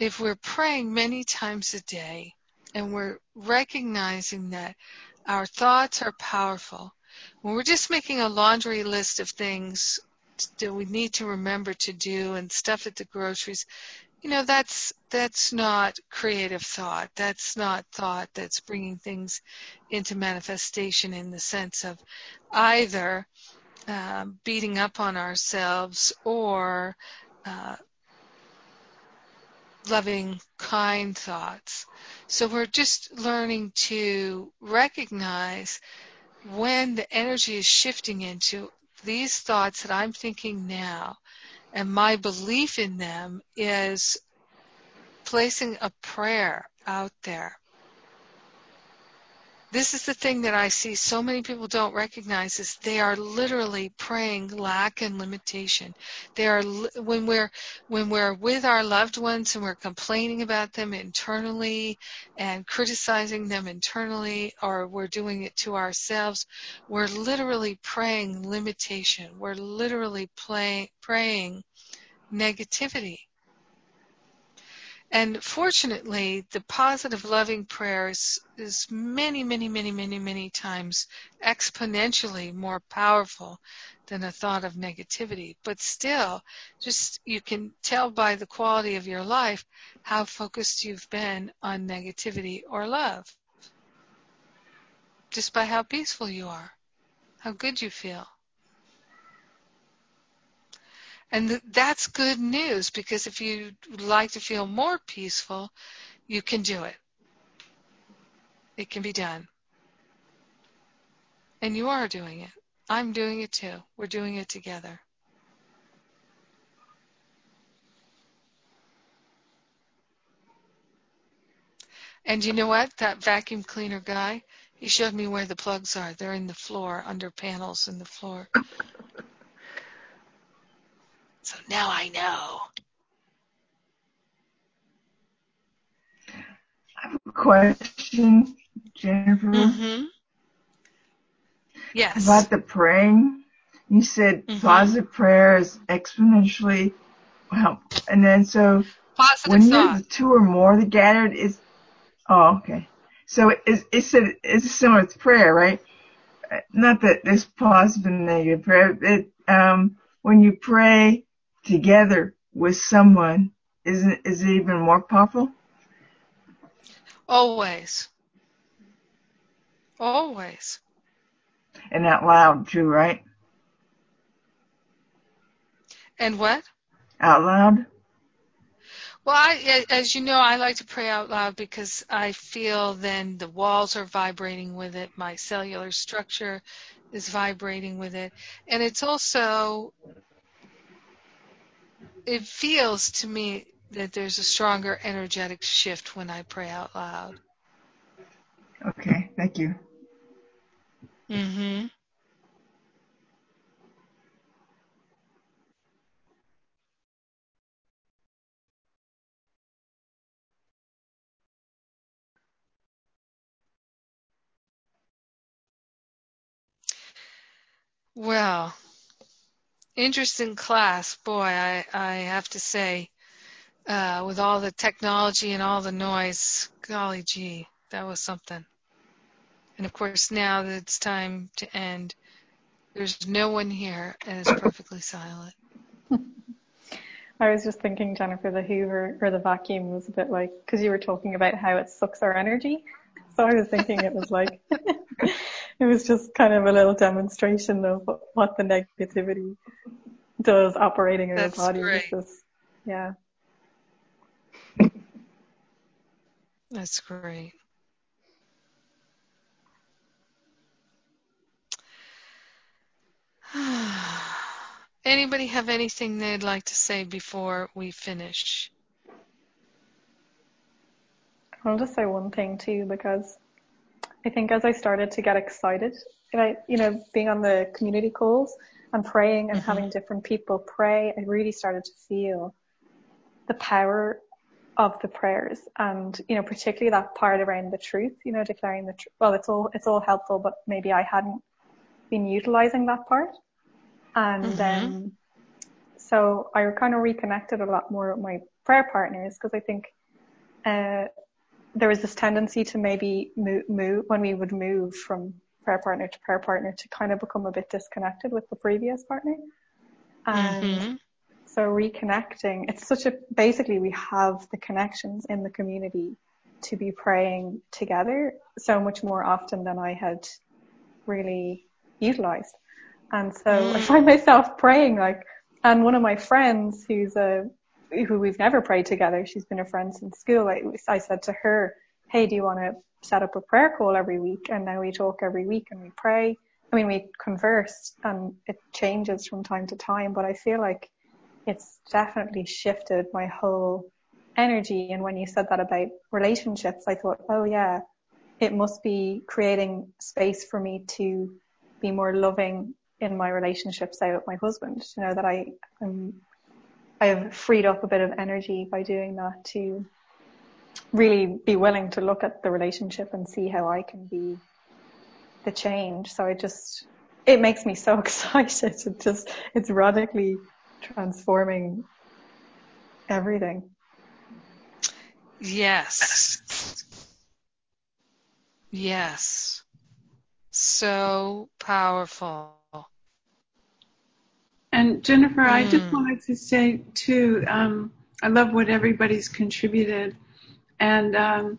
if we're praying many times a day and we're recognizing that our thoughts are powerful, when we're just making a laundry list of things that we need to remember to do and stuff at the groceries, you know, that's that's not creative thought. That's not thought that's bringing things into manifestation in the sense of either uh, beating up on ourselves or uh, loving, kind thoughts. So we're just learning to recognize when the energy is shifting into these thoughts that I'm thinking now. And my belief in them is placing a prayer out there. This is the thing that I see so many people don't recognize, is they are literally praying lack and limitation. They are when we're when we're with our loved ones and we're complaining about them internally and criticizing them internally, or we're doing it to ourselves, we're literally praying limitation. We're literally play, praying negativity. And fortunately, the positive loving prayer is, is many, many, many, many, many times exponentially more powerful than a thought of negativity. But still, just you can tell by the quality of your life how focused you've been on negativity or love. Just by how peaceful you are, how good you feel. And that's good news, because if you like to feel more peaceful, you can do it. It can be done. And you are doing it. I'm doing it too. We're doing it together. And you know what? That vacuum cleaner guy, he showed me where the plugs are. They're in the floor, under panels in the floor. So now I know. I have a question, Jennifer. Mm-hmm. Yes. About the praying. You said mm-hmm. positive prayer is exponentially, well, and then so positive when thought. You're the two or more that gathered is, oh, okay. So it's, it's, a, it's similar to prayer, right? Not that there's positive and negative prayer. It, um, when you pray together with someone, isn't is it even more powerful? Always. Always. And out loud too, right? And what? Out loud. Well, I, as you know, I like to pray out loud because I feel then the walls are vibrating with it. My cellular structure is vibrating with it. And it's also, it feels to me that there's a stronger energetic shift when I pray out loud. Okay, thank you. Mm-hmm. Well, interesting class. Boy, I, I have to say, uh, with all the technology and all the noise, golly gee, that was something. And of course, now that it's time to end, there's no one here and it's perfectly silent. I was just thinking, Jennifer, the Hoover or the vacuum was a bit like, because you were talking about how it sucks our energy. So I was thinking it was like, it was just kind of a little demonstration of what the negativity does operating in your body. That's great. Just, yeah. That's great. Anybody have anything they'd like to say before we finish? I'll just say one thing too, because I think as I started to get excited, I, you know, being on the community calls and praying and mm-hmm. having different people pray, I really started to feel the power of the prayers, and you know, particularly that part around the truth, you know, declaring the truth. Well, it's all it's all helpful, but maybe I hadn't been utilizing that part, and mm-hmm. um, so I kind of reconnected a lot more with my prayer partners, because I think uh, there was this tendency to maybe move, move when we would move from prayer partner to prayer partner to kind of become a bit disconnected with the previous partner, and mm-hmm. so reconnecting, it's such a, basically we have the connections in the community to be praying together so much more often than I had really utilized, and so mm. I find myself praying like, and one of my friends who's a who we've never prayed together, she's been a friend since school, I, I said to her, hey, do you want to set up a prayer call every week? And now we talk every week and we pray. I mean, we converse and it changes from time to time, but I feel like it's definitely shifted my whole energy. And when you said that about relationships, I thought, oh yeah, it must be creating space for me to be more loving in my relationship, say with my husband, you know, that I am, I have freed up a bit of energy by doing that to really be willing to look at the relationship and see how I can be the change. So it just, it makes me so excited. It just, it's radically transforming everything. Yes. Yes. So powerful. And Jennifer, mm. I just wanted to say too, um, I love what everybody's contributed. And um,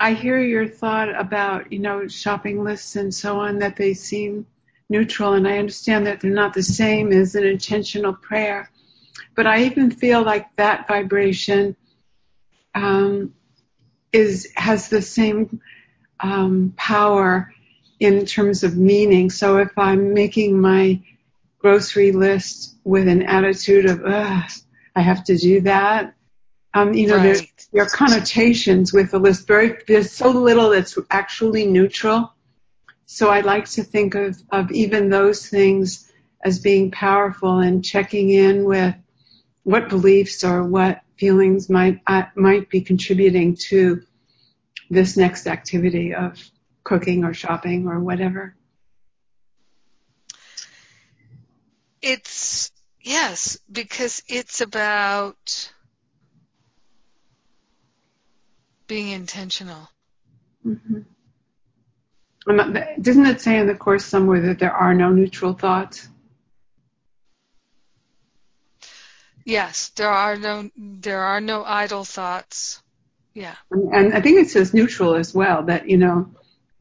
I hear your thought about, you know, shopping lists and so on, that they seem neutral. And I understand that they're not the same as an intentional prayer. But I even feel like that vibration um, is has the same um, power in terms of meaning. So if I'm making my grocery list with an attitude of, ugh, I have to do that. Um, you know, right. there's, there are connotations with the list. Very, there's so little that's actually neutral. So I like to think of, of even those things as being powerful, and checking in with what beliefs or what feelings might uh, might be contributing to this next activity of cooking or shopping or whatever. It's, yes, because it's about being intentional. Mm-hmm. Doesn't it say in the Course somewhere that there are no neutral thoughts? Yes, there are no there are no idle thoughts. Yeah. And, and I think it says neutral as well, that, you know,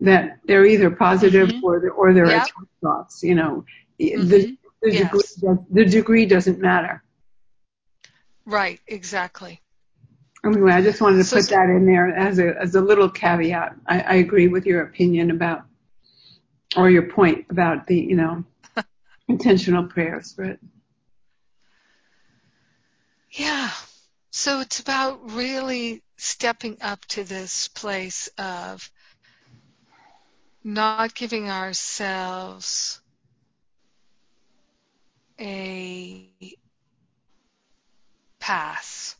that they're either positive mm-hmm. or, or they're yep. attractive thoughts, you know. Mm-hmm. The, The, yes. degree, the degree doesn't matter. Right, exactly. Anyway, I just wanted to so, put that in there as a as a little caveat. I, I agree with your opinion about, or your point about the, you know, intentional prayers, right? Yeah. So it's about really stepping up to this place of not giving ourselves a pass.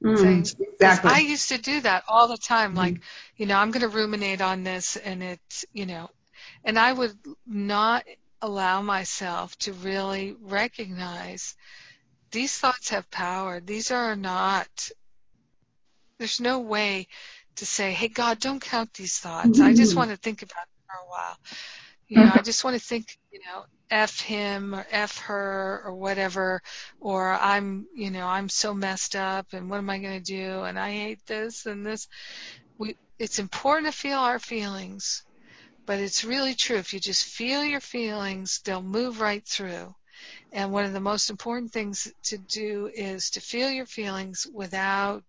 Mm, so, exactly. I used to do that all the time. Mm. Like, you know, I'm going to ruminate on this, and it's, you know, and I would not allow myself to really recognize these thoughts have power. These are not, there's no way to say, hey, God, don't count these thoughts. Mm. I just want to think about it for a while. You know, I just want to think, you know, F him or F her or whatever, or I'm, you know, I'm so messed up, and what am I going to do? And I hate this and this. We, it's important to feel our feelings, but it's really true. If you just feel your feelings, they'll move right through. And one of the most important things to do is to feel your feelings without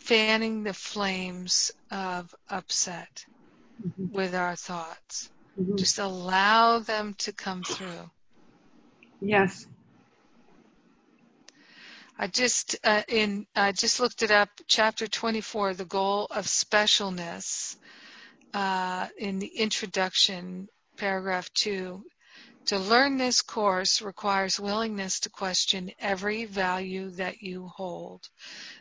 fanning the flames of upset. Mm-hmm. With our thoughts. Mm-hmm. Just allow them to come through. Yes. I just uh, in I just looked it up. Chapter twenty-four, the goal of specialness, uh, in the introduction, paragraph two. To learn this course requires willingness to question every value that you hold.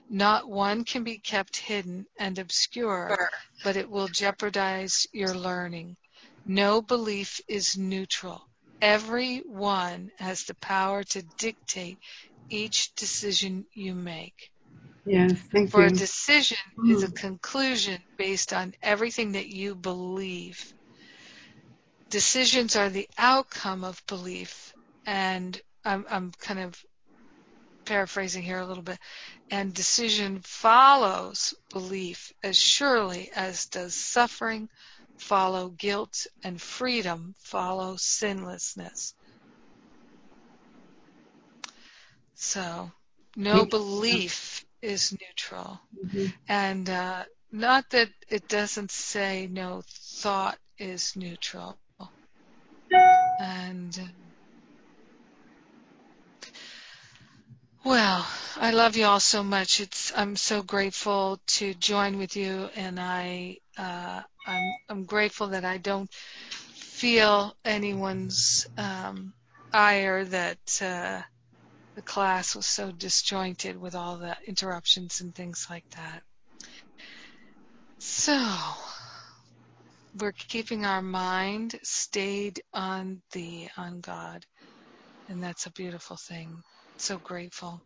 Not one can be kept hidden and obscure, but it will jeopardize your learning. No belief is neutral. Every one has the power to dictate each decision you make. Yes, thank For you. For a decision mm. is a conclusion based on everything that you believe. Decisions are the outcome of belief, and I'm, I'm kind of paraphrasing here a little bit, and decision follows belief as surely as does suffering follow guilt and freedom follow sinlessness. So no belief is neutral. Mm-hmm. And uh, not that it doesn't say no thought is neutral. And, well, I love you all so much. It's I'm so grateful to join with you, and I, uh, I'm, I'm grateful that I don't feel anyone's um, ire that uh, the class was so disjointed with all the interruptions and things like that. So we're keeping our mind stayed on the on God, and that's a beautiful thing. So grateful.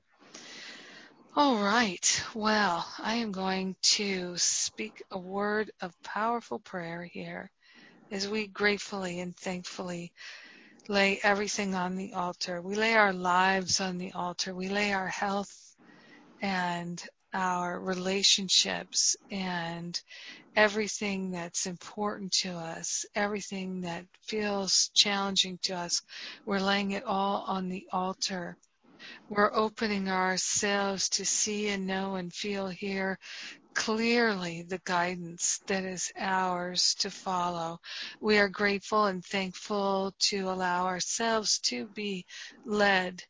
All right. Well, I am going to speak a word of powerful prayer here as we gratefully and thankfully lay everything on the altar. We lay our lives on the altar. We lay our health and our relationships and everything that's important to us, everything that feels challenging to us. We're laying it all on the altar. We're opening ourselves to see and know and feel here clearly the guidance that is ours to follow. We are grateful and thankful to allow ourselves to be led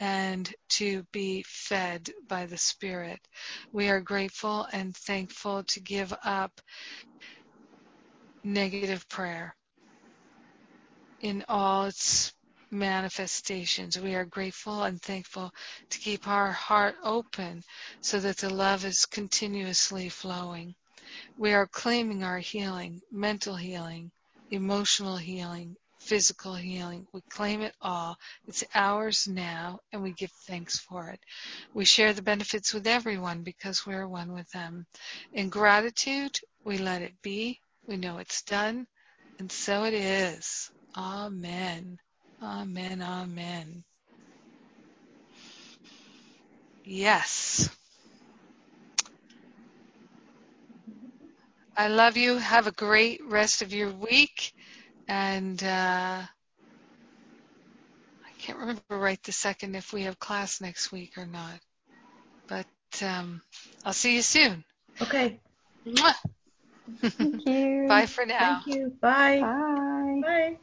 and to be fed by the Spirit. We are grateful and thankful to give up negative prayer in all its manifestations. We are grateful and thankful to keep our heart open so that the love is continuously flowing. We are claiming our healing, mental healing, emotional healing, physical healing. We claim it all. It's ours now, and we give thanks for it. We share the benefits with everyone because we're one with them. In gratitude, we let it be. We know it's done, and so it is. Amen. Amen. Amen. Yes. I love you. Have a great rest of your week. And uh, I can't remember right this second if we have class next week or not. But um, I'll see you soon. Okay. Mwah. Thank you. Bye for now. Thank you. Bye. Bye. Bye.